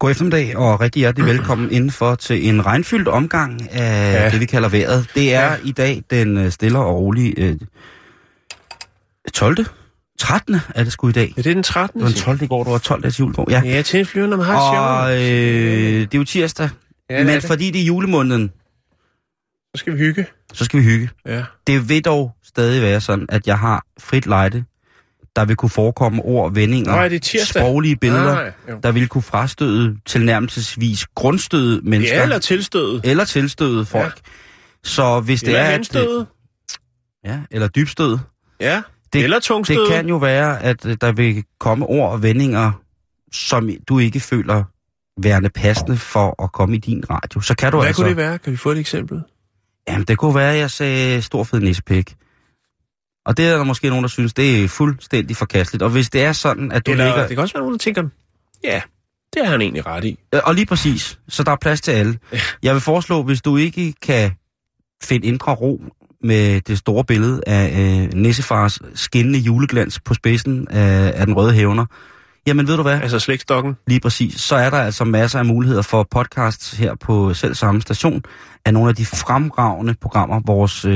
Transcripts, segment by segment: God eftermiddag og rigtig hjertelig velkommen indenfor til en regnfyldt omgang af det, vi kalder vejret. Det er i dag den stille og rolige 13. er det sgu i dag. Ja, det er den 13. Det var den 12. i går, der var 12 dages julegård. Ja, ja, til flyvende om halvt. Og det er jo tirsdag, ja, men det. Fordi det er julemåneden. Så skal vi hygge. Ja. Det vil dog stadig være sådan, at jeg har frit lejde. Der vil kunne forekomme ord, vendinger, sproglige billeder, der vil kunne frastøde tilnærmelsesvis grundstøde mennesker. Ja, eller tilstøde. Folk. Ja. Så hvis det er... Henstøde. Ja, eller dybstøde. Ja, eller tungstøde. Det kan jo være, at der vil komme ord og vendinger, som du ikke føler værende passende for at komme i din radio. Så kan du. Hvad kunne det være? Kan vi få et eksempel? Jamen, det kunne være, at jeg sagde stor fed nissepik. Og det er der måske nogen, der synes, det er fuldstændig forkasteligt. Og hvis det er sådan, at du ligger... Det kan også være nogen, der tænker, ja, det har han egentlig ret i. Og lige præcis. Så der er plads til alle. Jeg vil foreslå, hvis du ikke kan finde indre ro med det store billede af nissefars skinnende juleglans på spidsen af den røde hævner. Jamen ved du hvad? Altså slægtstokken. Lige præcis. Så er der altså masser af muligheder for podcasts her på selv samme station af nogle af de fremragende programmer, vores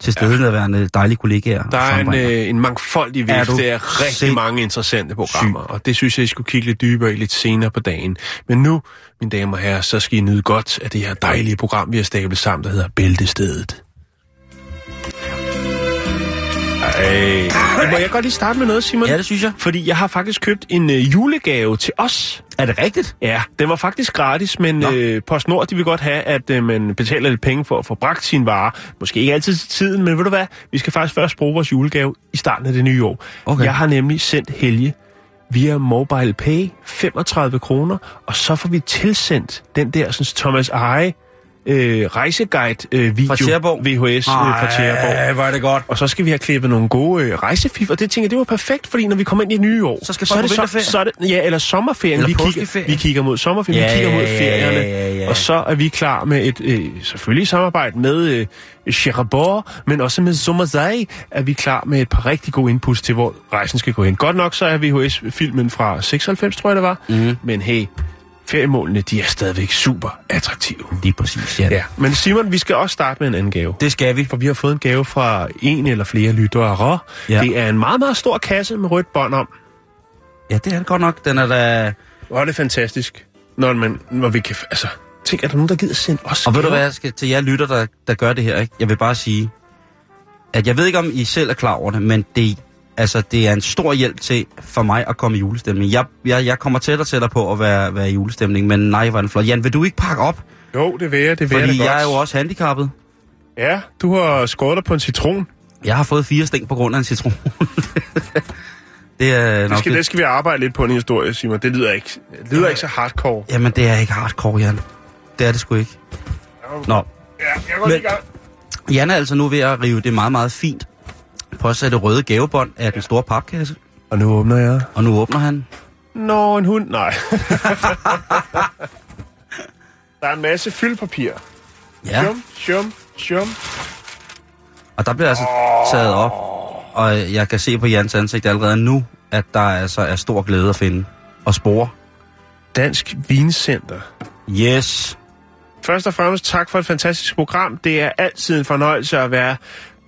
tilstedeværende dejlige kollegaer. Der er en mangfoldig vægt. Der er rigtig mange interessante programmer, og det synes jeg, I skulle kigge lidt dybere i lidt senere på dagen. Men nu, mine damer og herrer, så skal I nyde godt af det her dejlige program, vi har stablet sammen, der hedder Bæltestedet. Må jeg godt lige starte med noget, Simon? Ja, det synes jeg. Fordi jeg har faktisk købt en julegave til os. Er det rigtigt? Ja, den var faktisk gratis, men PostNord, de vil godt have, at man betaler lidt penge for at få bragt sine varer. Måske ikke altid til tiden, men ved du hvad? Vi skal faktisk først bruge vores julegave i starten af det nye år. Okay. Jeg har nemlig sendt Helge via Mobile Pay 35 kroner, og så får vi tilsendt den der Thomas Eje rejseguide-video VHS fra Tjæreborg. Hvor er det godt. Og så skal vi have klippet nogle gode rejsefif, og det tænker jeg, det var perfekt, fordi når vi kommer ind i det nye år, så skal så er det ja, eller sommerferien. Eller vi kigger mod sommerferien, vi kigger mod ferierne, og så er vi klar med et selvfølgelig samarbejde med Tjæreborg, men også med Zomazai, er vi klar med et par rigtig gode inputs til, hvor rejsen skal gå hen. Godt nok så er VHS-filmen fra 96, tror jeg det var, men hey, feriemålene, de er stadigvæk super attraktive. Lige præcis, ja. Men Simon, vi skal også starte med en anden gave. Det skal vi. For vi har fået en gave fra en eller flere lyttere. Ja. Det er en meget, meget stor kasse med rødt bånd om. Ja, det er det godt nok. Den er da... det er fantastisk. Når vi kan... Altså, tænk, er der nogen, der gider sende os gaver? Og ved du hvad, jeg skal til jer lytter, der gør det her, ikke? Jeg vil bare sige, at jeg ved ikke, om I selv er klar over det, men det er en stor hjælp til for mig at komme i julestemning. Jeg kommer tættere på at være i julestemning, men nej, hvor er den flot. Jan, vil du ikke pakke op? Jo, det vil jeg, fordi jeg er jo også handicappet. Ja, du har skåret dig på en citron. Jeg har fået 4 sting på grund af en citron. Det skal vi arbejde lidt på en historie, Simon. Det lyder ikke, ikke så hardcore. Jamen, det er ikke hardcore, Jan. Det er det sgu ikke. Nå. Ja, jeg går lige i gang. Jan er altså nu ved at rive det meget, meget fint påsatte røde gavebånd af den store papkasse. Og nu åbner jeg. Og nu åbner han. Nå, en hund. Nej. Der er en masse fyldpapir. Ja. Sjum. Og der bliver altså taget op. Og jeg kan se på Jans ansigt allerede nu, at der altså er stor glæde at finde. Og spore. Dansk Vincenter. Yes. Først og fremmest tak for et fantastisk program. Det er altid en fornøjelse at være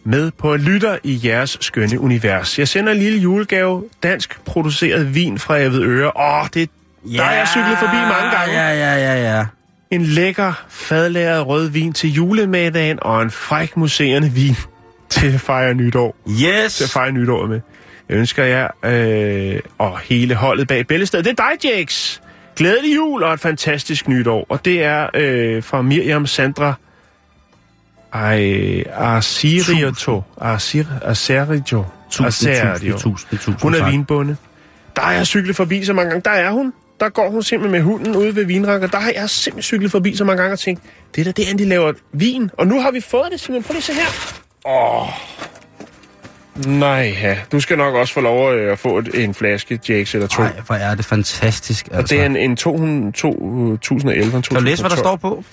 med på at lytte i jeres skønne univers. Jeg sender en lille julegave, dansk produceret vin fra Avedøre. Der er jeg cyklet forbi mange gange. Ja. En lækker, fadlæret rødvin til julemiddagen, og en fræk museerende vin til at fejre nytår. Yes! Til at fejre nytår med. Jeg ønsker jer og hele holdet bag Bæltestedet. Det er dig, Jakes! Glædelig jul og et fantastisk nytår. Og det er fra Miriam Sandra. Asirioto. Hun er vinbonde. Der har jeg cyklet forbi så mange gange. Der er hun. Der går hun simpelthen med hunden ude ved vinrakker. Der har jeg simpelthen cyklet forbi så mange gange og tænkt, det er da derinde, de laver vin. Og nu har vi fået det simpelthen. Prøv lige se her. Nej, ja. Du skal nok også få lov at få en flaske Jakes eller to. Nej, hvor er det fantastisk. Altså. Og det er en 2011. Kan du læse, hvad der står på?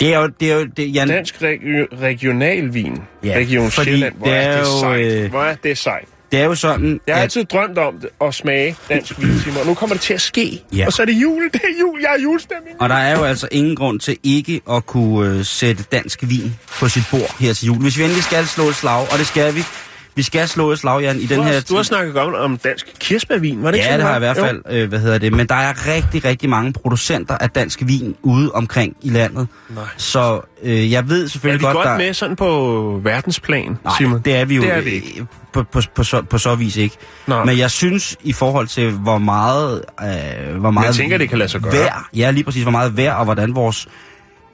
Det er jo Jan... Dansk regionalvin. Ja, Region Sjælland. Hvor er det sejt. Det er jo sådan... Jeg har altid drømt om det, at smage dansk vintimer, og nu kommer det til at ske. Ja. Og så er det jul, jeg er julestemning. Og der er jo altså ingen grund til ikke at kunne sætte dansk vin på sit bord her til jul. Hvis vi endelig skal slå et slag, og det skal vi. Vi skal slå et slag, Jan, i den her... Du har snakket godt om dansk kirsebærvin, var det ikke sådan? Ja, det har jeg i hvert fald, men der er rigtig, rigtig mange producenter af dansk vin ude omkring i landet. Nej. Så jeg ved selvfølgelig godt, der... Er vi godt med sådan på verdensplan, Simon? Nej, det er vi jo ikke. På så vis ikke. Nå. Men jeg synes, i forhold til, hvor meget jeg tænker, det kan lade sig gøre. Vejr, ja, lige præcis, hvor meget vejr, og hvordan vores...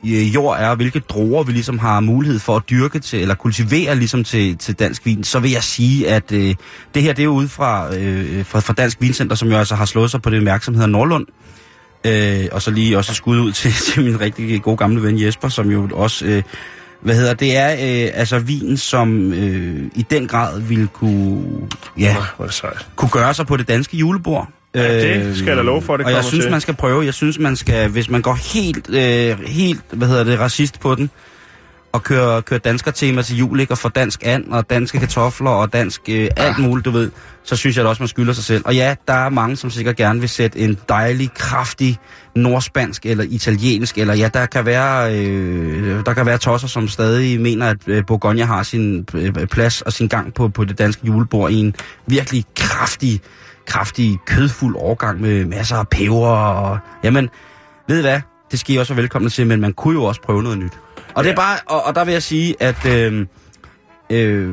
jord er, og hvilke droger vi ligesom har mulighed for at dyrke til, eller kultivere ligesom til dansk vin, så vil jeg sige, at det her, det er jo ude fra Dansk Vincenter, som jo altså har slået sig på det mærke, som hedder Nordlund. Og så lige også skud ud til min rigtig gode gamle ven Jesper, som jo også, det er altså vin, som i den grad ville kunne gøre sig på det danske julebord. Ja, det skal jeg da love for, det kommer til. Og jeg synes, man skal prøve. Jeg synes, man skal, hvis man går helt racist på den, og kører danskertema til jul, ikke? Og får dansk and, og danske kartofler, og dansk alt muligt, du ved, så synes jeg da også, man skylder sig selv. Og ja, der er mange, som sikkert gerne vil sætte en dejlig, kraftig nordspansk eller italiensk, eller ja, der kan være tosser, som stadig mener, at Borgonia har sin plads og sin gang på det danske julebord i en virkelig kraftig, kødfuld overgang med masser af peber og... Jamen, ved I hvad? Det skal I også være velkomne til, men man kunne jo også prøve noget nyt. Og det er bare... Og der vil jeg sige, at... Hvad jeg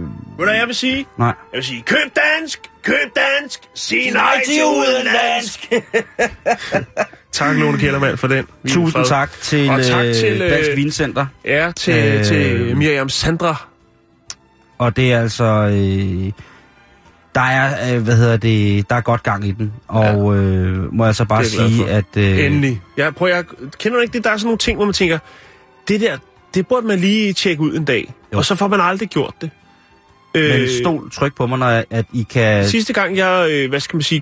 vil sige? Nej. Jeg vil sige, køb dansk, sig nej til udenlandsk. Tak, Lone Kjellermann, for den. Tusind tak til, Dansk Vincenter. Ja, til Miriam Sandra. Og det er altså... Der er, der er godt gang i den, og må jeg så bare sige, at... Endelig. Jeg kender ikke det, der er sådan nogle ting, hvor man tænker, det der, det burde man lige tjekke ud en dag, jo. Og så får man aldrig gjort det. Men stol tryk på mig, når at I kan... Sidste gang jeg,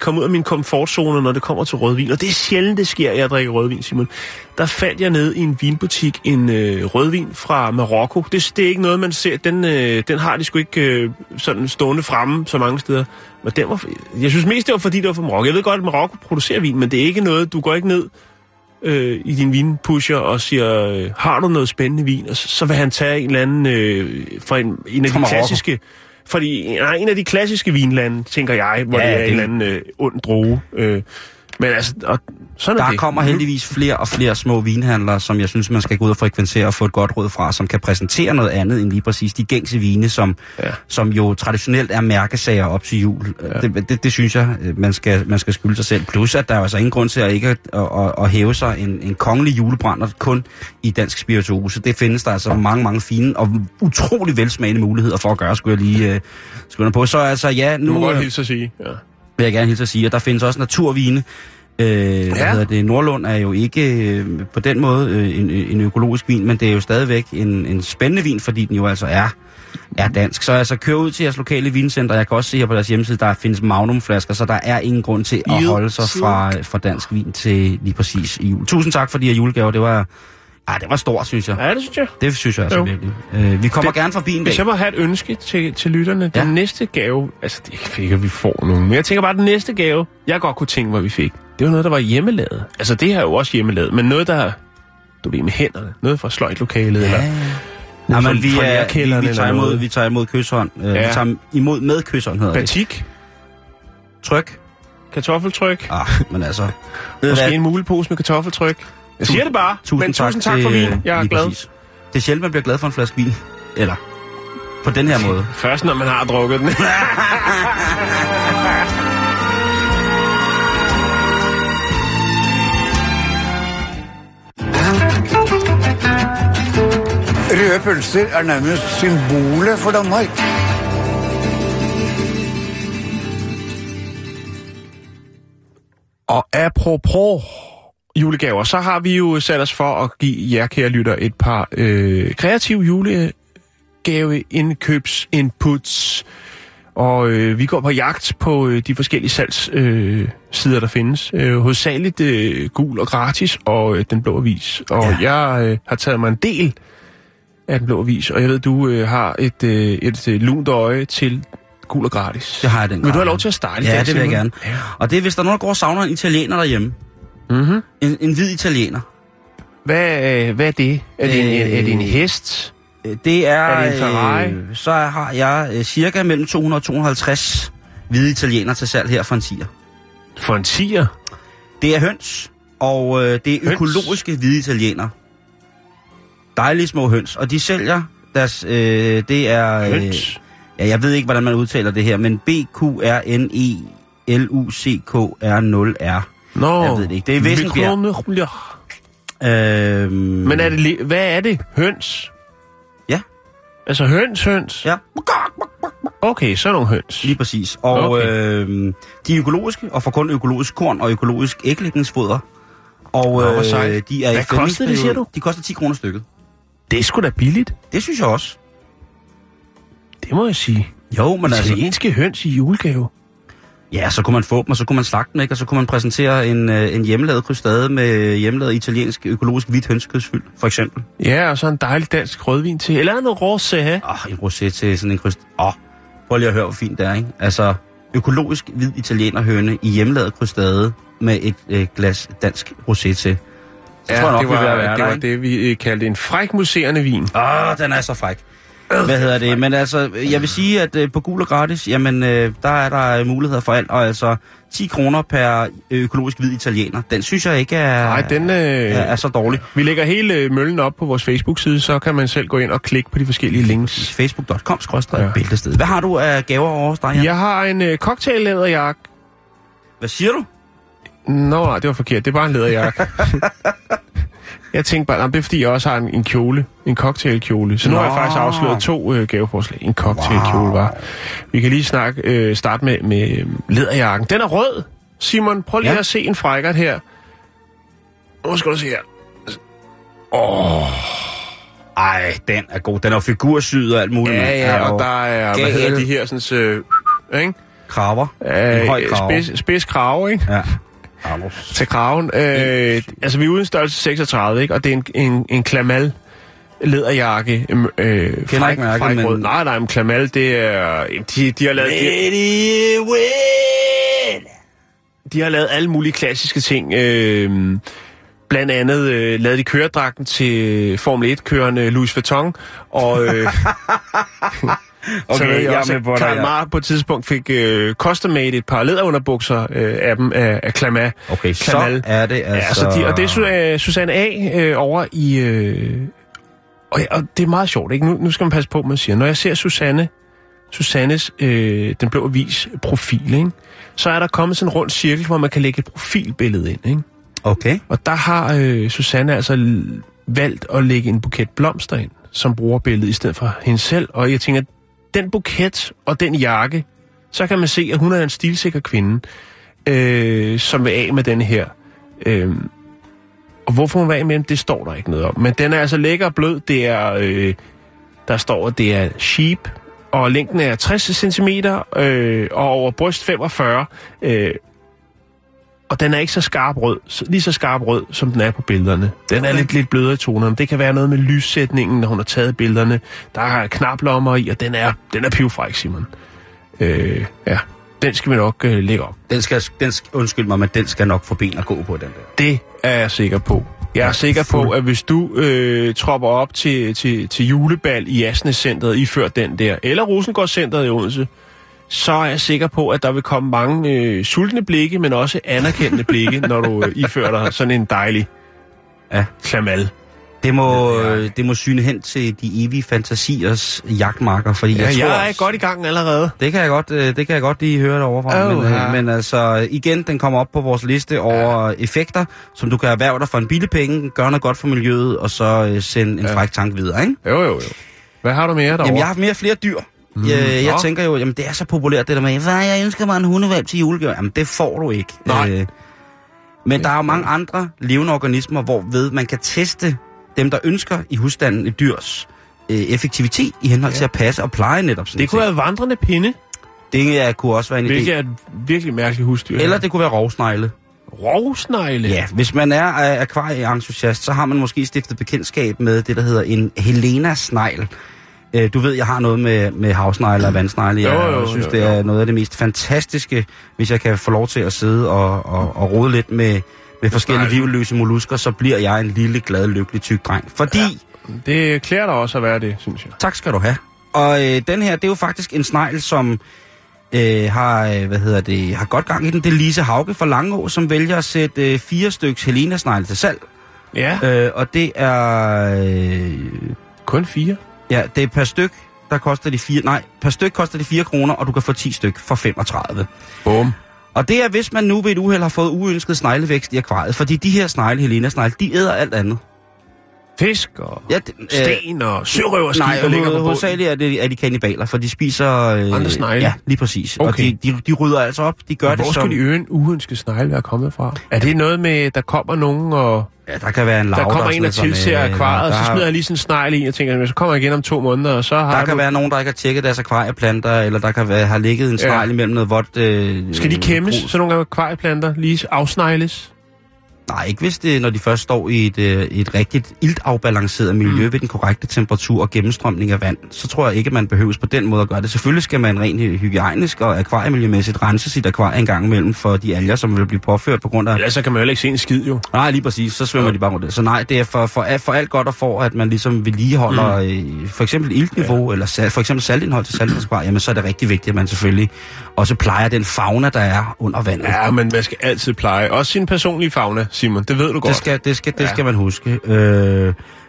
kom ud af min komfortzone, når det kommer til rødvin, og det er sjældent, det sker, jeg drikker rødvin, Simon, der fandt jeg ned i en vinbutik en rødvin fra Marokko. Det er ikke noget, man ser. Den har de sgu ikke sådan stående fremme så mange steder. Men den var, jeg synes mest, det var fordi, det var fra Marokko. Jeg ved godt, at Marokko producerer vin, men det er ikke noget, du går ikke ned i din vinpusher og siger, har du noget spændende vin? Og så vil han tage en eller anden en af de klassiske vinlande, tænker jeg, hvor det er en eller anden ond droge. Men altså, og sådan der kommer heldigvis flere og flere små vinhandlere, som jeg synes, man skal gå ud og frekventere og få et godt råd fra, som kan præsentere noget andet end lige præcis de gængse vine, som jo traditionelt er mærkesager op til jul. Ja. Det synes jeg, man skal skylde sig selv. Plus, at der er altså ingen grund til at ikke at hæve sig en kongelig julebrænder kun i dansk spirituose. Det findes der altså mange, mange fine og utrolig velsmagende muligheder for at gøre, skulle jeg lige skynde på. Så altså, ja, nu... Du må godt hilse at sige, ja. Vil jeg gerne hilse at sige, og der findes også naturvine. Nordlund er jo ikke på den måde en økologisk vin, men det er jo stadigvæk en spændende vin, fordi den jo altså er dansk. Så altså kør ud til jeres lokale vincenter. Jeg kan også se her på deres hjemmeside, der findes magnumflasker, så der er ingen grund til at holde sig fra dansk vin til lige præcis jul. Tusind tak for de her julegaver. Det var stort, synes jeg. Ja, det synes jeg. Det synes jeg altså virkelig. Vi kommer gerne forbi en dag. Hvis jeg må have et ønske til lytterne, den næste gave... Altså, det er ikke fik, at vi får nogen. Men jeg tænker bare, den næste gave, jeg godt kunne tænke, hvad vi fik, det var noget, der var hjemmelavet. Altså, det her er jo også hjemmelavet, men noget, der... Du ved, med hænderne. Noget fra sløjtlokalet, eller... Nej, men vi tager imod kysshånd. Vi tager imod med kysshånd, hedder Batik. Det. Batik. Tryk. Kartoffeltryk. Men altså... Måske en mulepose med kartoffeltryk. Jeg siger det bare, tusind tak for vin. Jeg er glad. Præcis. Det er sjældent, man bliver glad for en flaske vin. Eller på den her måde. Først, når man har drukket den. Røde pølser er nærmest symbolet for Danmark. Og apropos julegaver, så har vi jo sat os for at give jer, kære lytter, et par kreative julegaveindkøbsinputs. Og vi går på jagt på de forskellige salgssider, der findes. Hovedsageligt Gul og Gratis og Den Blå Avis. Og ja. Jeg har taget mig en del af Den Blå Avis, og jeg ved, du har et lunt øje til Gul og Gratis. Det har jeg den. Vil du have lov til at starte? Ja, det vil jeg gerne. Ja. Og det er, hvis der er nogen, der går og savner en italiener derhjemme. Mm-hmm. En hvid italiener. Hvad er det? Er det en hest? Det er så har jeg cirka mellem 200 og 250 hvide italienere til salg her for en tier. For en tier? Det er høns, og det er høns. Økologiske hvide italienere. Dejlige små høns, og de sælger deres... det er... høns? Ja, jeg ved ikke, hvordan man udtaler det her, men BQRNELUCKR0R. Nå, jeg ved det ikke. Det er Vestbjerg. Men er det, hvad er det? Høns? Altså høns? Ja. Okay, så nogle høns. Lige præcis. Og okay. De er økologiske, og får kun økologisk korn og økologisk æglægningsfoder. Og de er... Hvad koster det, siger du? De koster 10 kroner stykket. Det er sgu da billigt. Det synes jeg også. Det må jeg sige. Jo, men altså... Italienske høns i julegave. Ja, så kunne man få dem, og så kunne man slagte dem, ikke? Og så kunne man præsentere en hjemmelavet krystade med hjemmelavet italiensk økologisk hvidt hønsekødsfyld, for eksempel. Ja, og så en dejlig dansk rødvin til. Eller noget rosé, he? En rosé til sådan en kryst... prøv lige at høre, hvor fint det er, ikke? Altså, økologisk hvid italienerhøne i hjemmelavet krystade med et glas dansk rosé til. Så ja, tror jeg nok, det var det, vi kaldte en fræk muserende vin. Den er så fræk. Hvad hedder det? Men altså, jeg vil sige, at på Gul og Gratis, jamen, der er der muligheder for alt. Og altså, 10 kroner per økologisk hvid italiener, den synes jeg ikke er... Nej, den er så dårlig. Vi lægger hele møllen op på vores Facebook-side, så kan man selv gå ind og klikke på de forskellige links. Facebook.com/Bæltestedet. Hvad har du af gaver over hos dig, Jan? Jeg har en cocktail-læderjakke. Hvad siger du? Nå, nej, det var forkert. Det er bare en læderjakke. Jeg tænkte bare, det er fordi, jeg også har en kjole, en cocktailkjole. Så nu har jeg faktisk afsløret 2 gaveforslag. En cocktailkjole var. Vi kan lige starte med læderjakken. Den er rød, Simon. Prøv lige at se en frækkert her. Nu skal du se her. Ej, den er god. Den er figursyd og alt muligt. Ja, og der er, hvad hedder de her, sådan ikke? Kraver. En høj krave. Spids krave, ikke? Ja. Til kraven. Vi er uden størrelse 36, ikke? Og det er en Klamal læderjakke. Fræk rød. Nej, en Klamal, det er... De har lavet... De har lavet alle mulige klassiske ting. Blandt andet lavede de køredragten til Formel 1-kørende Louis Vuitton. Og... Okay, så Klamal på et tidspunkt fik custom-made et par læderunderbukser af dem af Klamal. Okay, Klamal. Så er det altså... Ja, og det er Susanne A. Over i... Og det er meget sjovt, ikke? Nu skal man passe på, man siger. Når jeg ser Susannes Den Blå Avis profil, ikke? Så er der kommet sådan en rund cirkel, hvor man kan lægge et profilbillede ind, ikke? Okay. Og der har Susanne altså valgt at lægge en buket blomster ind, som bruger billedet i stedet for hende selv. Og jeg tænker... Den buket og den jakke, så kan man se, at hun er en stilsikker kvinde, som vil af med den her. Og hvorfor hun vil af med den, det står der ikke noget om. Men den er altså lækker og blød. Det er, der står, at det er sheep, og længden er 60 cm, og over bryst 45. Og den er ikke så skarp rød, lige så skarp rød, som den er på billederne. Den er lidt blødere i tonerne. Det kan være noget med lyssætningen, når hun har taget billederne. Der er knaplommer i, og den er pivfræk, Simon. Den skal vi nok lægge op. Undskyld mig, men den skal nok få ben at gå på, den der. Det er jeg sikker på. Jeg er sikker på, at hvis du tropper op til julebal i Asne-centeret, ifør den der, eller Rosengård-centeret i Odense, så er jeg sikker på, at der vil komme mange sultne blikke, men også anerkendende blikke, når du ifører dig sådan en dejlig Klamal. Det må syne hen til de evige fantasiers jagtmarker, fordi ja, jeg tror, jeg er godt i gang allerede. Det kan jeg godt lige høre derovre fra. Men altså, igen, den kommer op på vores liste over effekter, som du kan erhverve dig for en billig penge, gøre noget godt for miljøet, og så sende en fræk tanke videre, ikke? Jo. Hvad har du mere derovre? Jamen, jeg har haft mere flere dyr. Jeg tænker jo, jamen det er så populært det der med, hvad jeg ønsker mig en hundevalp til julegave. Jamen, det får du ikke. Men der er jo mange andre levende organismer, hvorved man kan teste dem, der ønsker i husstanden et dyrs effektivitet i henhold til at passe og pleje netop sådan. Det kunne være vandrende pinde. Det kunne også være en idé. Hvilket er et virkelig mærkeligt husdyr. Eller det kunne være rovsnegle. Rovsnegle? Ja, hvis man er akvarieentusiast, så har man måske stiftet bekendtskab med det, der hedder en Helena-snegl. Du ved, jeg har noget med havsnegle og vandsnegle. Jeg synes, det er noget af det mest fantastiske, hvis jeg kan få lov til at sidde og rode lidt med forskellige livløse mollusker, så bliver jeg en lille, glad, lykkelig, tyk dreng. Fordi... Ja, det klæder dig også at være det, synes jeg. Tak skal du have. Og den her, det er jo faktisk en snegl, som har godt gang i den. Det er Lise Hauke fra Langå, som vælger at sætte 4 styks Helena-snegle til salg. Ja. Og det er... Kun 4? Ja, det er per styk, der koster de 4... Nej, per styk koster de 4 kroner, og du kan få 10 styk for 35. Boom. Og det er, hvis man nu ved et uheld har fået uønsket sneglevækst i akvariet, fordi de her snegle, Helena-snegle, de æder alt andet. Fisk og sten og sørøverskib, der ligger på båden. Hovedsageligt er de kannibaler, for de spiser... Andre snegle? Ja, lige præcis. Okay. Og de rydder altså op, de gør det som... Hvor skulle de uønskede snegle være kommet fra? Er det noget med, der kommer nogen og... Ja, der kan være en larve, der kommer en og tilser akvariet, så smider jeg lige sådan en snegl i og tænker, så kommer jeg igen om 2 måneder, og så har der kan være nogen, der ikke har tjekket deres akvarieplanter, eller der kan have ligget en snegl imellem noget vådt... Skal de kæmmes, så nogle gange akvarieplanter lige afsnegles? Nej, ikke hvis det, når de først står i et rigtigt iltafbalanceret miljø ved den korrekte temperatur og gennemstrømning af vand, så tror jeg ikke, man behøves på den måde at gøre det. Selvfølgelig skal man rent hygiejnisk og akvariemiljømæssigt rense sit akvarie en gang imellem for de alger, som vil blive påført på grund af... Ellers så kan man jo ikke se en skid jo. Nej, lige præcis. Så svømmer de bare rundt. Så nej, det er for alt godt og for, at man ligesom vedligeholder for eksempel iltniveau eller for eksempel saltindhold til saltindskvar, jamen så er det rigtig vigtigt, at man selvfølgelig også plejer den fauna, der er under vandet. Ja, men man skal altid pleje. Også sin personlige fauna. Simon, det ved du godt. Det skal man huske.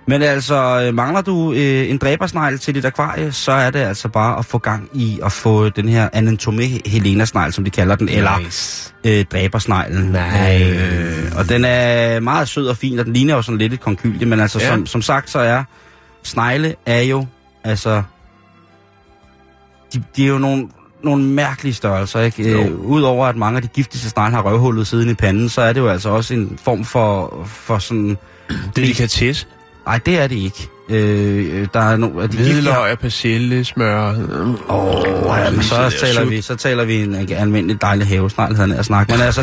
Men altså, mangler du en dræbersnegl til dit akvarie, så er det altså bare at få gang i at få den her anatomi-Helena-snegl, som de kalder den, eller dræbersneglen. Nej. Og den er meget sød og fin, og den ligner jo sådan lidt et konkylie, men altså, som sagt, så er snegle er jo, altså, de er jo nogle mærkelige størrelser, ikke? Udover at mange af de giftigste snegle har røvhullet siden i panden, så er det jo altså også en form for sådan... Delikatesse? Nej, det er det ikke. Der er nogle... Hvidløg, persille, smør... Så taler vi en almindelig dejlig havesnegle, havde jeg nær snakket. Men altså,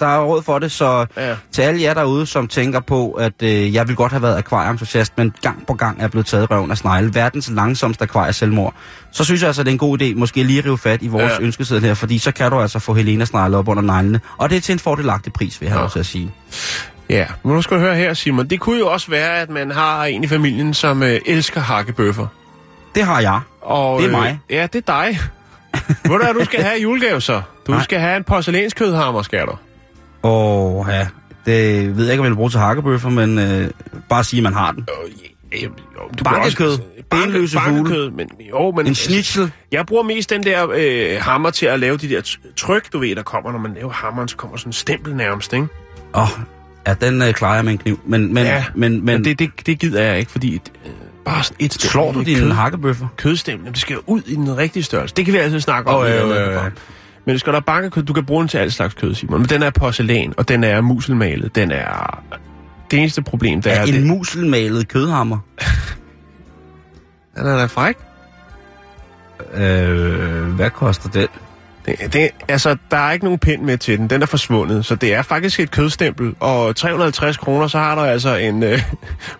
der er råd for det, så til alle jer derude, som tænker på, at jeg vil godt have været akvarieentusiast, men gang på gang er blevet taget i røven af snegle. Verdens langsomste akvarieselvmord. Så synes jeg altså, det er en god idé, måske lige rive fat i vores ønskeseddel her, fordi så kan du altså få Helena-snegle op under neglene. Og det er til en fordelagtig pris, vil jeg have lov til at sige. Ja, nu skal du høre her, Simon. Det kunne jo også være, at man har en i familien, som elsker hakkebøffer. Det har jeg. Og, det er mig. Ja, det er dig. Hvor er du skal have julegave så? Du skal have en porcelænskødhammer, skal du? Det ved jeg ikke, om jeg vil bruge til hakkebøffer, men bare sige, at man har den. Bankekød. Benløse fugle. Men en snitsel. Jeg bruger mest den der hammer til at lave de der tryk, du ved, der kommer, når man laver hammeren, så kommer sådan en stempel nærmest, ikke? Ja, den klarer jeg med en kniv, men det gider jeg ikke, fordi bare sådan et sted. Slår du dine hakkebøffer? Kødstemmen, det skal jo ud i den rigtige størrelse. Det kan vi altså snakke om. Men det skal der bankekød, du kan bruge den til alt slags kød, Simon. Men den er porcelæn, og den er muselmalet. Den er det eneste problem, der er en det. Muselmalet kødhammer? Den er da fræk. Hvad koster den? Altså, der er ikke nogen pind med til den. Den er forsvundet, så det er faktisk et kødstempel. Og 350 kroner, så har du altså en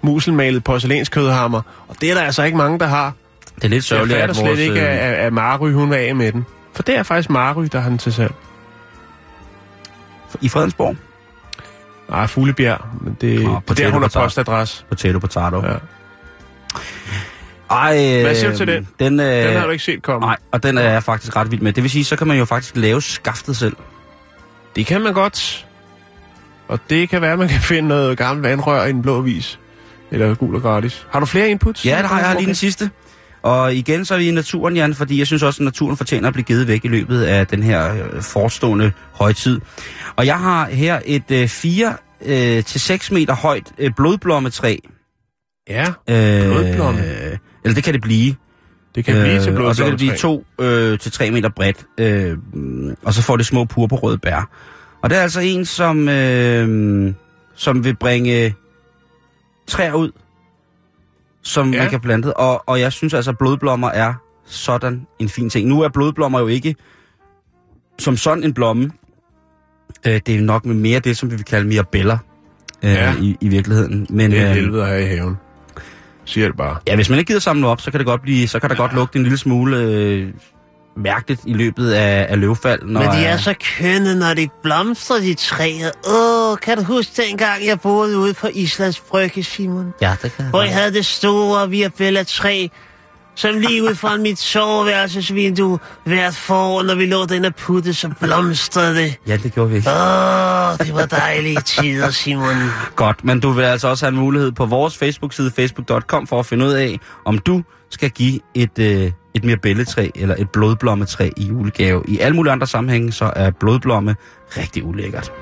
muselmalet porcelænskødhammer. Og det er der altså ikke mange, der har. Det er lidt sørgeligt, at vores... Jeg fatter slet ikke, at Mary, hun var af med den. For det er faktisk Mary, der har den til salg. I Frederiksbron? Nej, Fuglebjerg. Men det er der, hun har postadresse. Potato. Ja. Hvad siger du til den? Den har du ikke set komme. Nej, og den er jeg faktisk ret vild med. Det vil sige, så kan man jo faktisk lave skaftet selv. Det kan man godt. Og det kan være, at man kan finde noget gammelt vandrør i Den Blå Avis. Eller Gul og Gratis. Har du flere inputs? Ja, det har jeg lige den sidste. Og igen så er vi i naturen, Jan, fordi jeg synes også, at naturen fortjener at blive givet væk i løbet af den her forestående højtid. Og jeg har her et 4-6 meter højt blodblommetræ. Ja, blodblomme. Eller det kan det blive. Det kan blive til blodblommetræ. Og så kan det blive 2-3 meter bredt. Og så får det små purpurrøde bær. Og det er altså en, som vil bringe træer ud, som man kan plante. Og jeg synes altså, at blodblommer er sådan en fin ting. Nu er blodblommer jo ikke som sådan en blomme. Det er nok mere det, som vi vil kalde mirabeller i virkeligheden. Men, det er helvede her i haven. Siger det bare. Ja, hvis man ikke gider samle op, så kan det godt blive, så kan der godt lugte en lille smule mærkeligt i løbet af løvfald. Men de er så kønne, når de blomstrer, de træer. Kan du huske dengang, jeg boede ude på Islands Brygge, Simon? Ja, det kan jeg. Hvor jeg havde det store virabella-træ, som lige ud fra mit soveværelsesvindue hvert forår, når vi lå derinde og puttede, så blomstrede det. Ja, det gjorde vi ikke. Det var dejlige tider, Simon. Godt, men du vil altså også have en mulighed på vores Facebook-side, facebook.com, for at finde ud af, om du skal give et mirabelletræ eller et blodblommetræ i julegave. I alle mulige andre sammenhænge, så er blodblomme rigtig ulækkert.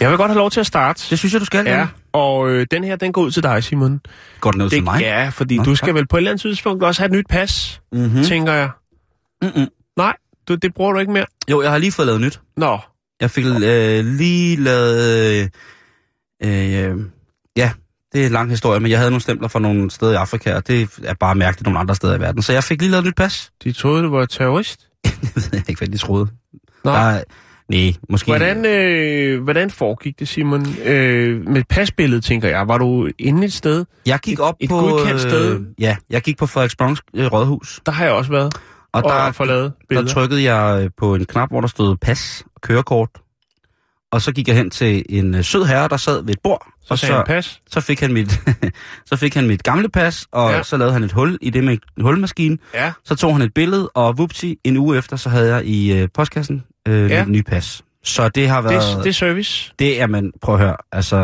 Jeg vil godt have lov til at starte. Det synes jeg, du skal. Ja, og den her, den går ud til dig, Simon. Går den ud til mig? Ja, fordi du skal vel på et eller andet tidspunkt også have et nyt pas, tænker jeg. Mm-mm. Nej, det bruger du ikke mere. Jo, jeg har lige fået lavet nyt. Nå. Jeg fik lige lavet... ja, det er en lang historie, men jeg havde nogle stempler fra nogle steder i Afrika, og det er bare mærkeligt nogle andre steder i verden. Så jeg fik lige lavet et nyt pas. De troede, du var terrorist? Det ved jeg ikke, hvad de troede. Nej. Nej, måske. Hvordan foregik det, Simon? Med pasbilledet, tænker jeg. Var du inde et sted? Jeg gik op et på... Et godkendt sted? Ja, jeg gik på Frederiksbrons rådhus. Der har jeg også været. Og der forladet billeder. Der trykkede jeg på en knap, hvor der stod pas og kørekort. Og så gik jeg hen til en sød herre, der sad ved et bord. Så fik han mit gamle pas, og så lavede han et hul i det med en hulmaskine. Ja. Så tog han et billede, og vupti, en uge efter, så havde jeg i postkassen et nyt pas. Så det har været... Det er service. Det er, man prøv at høre, altså,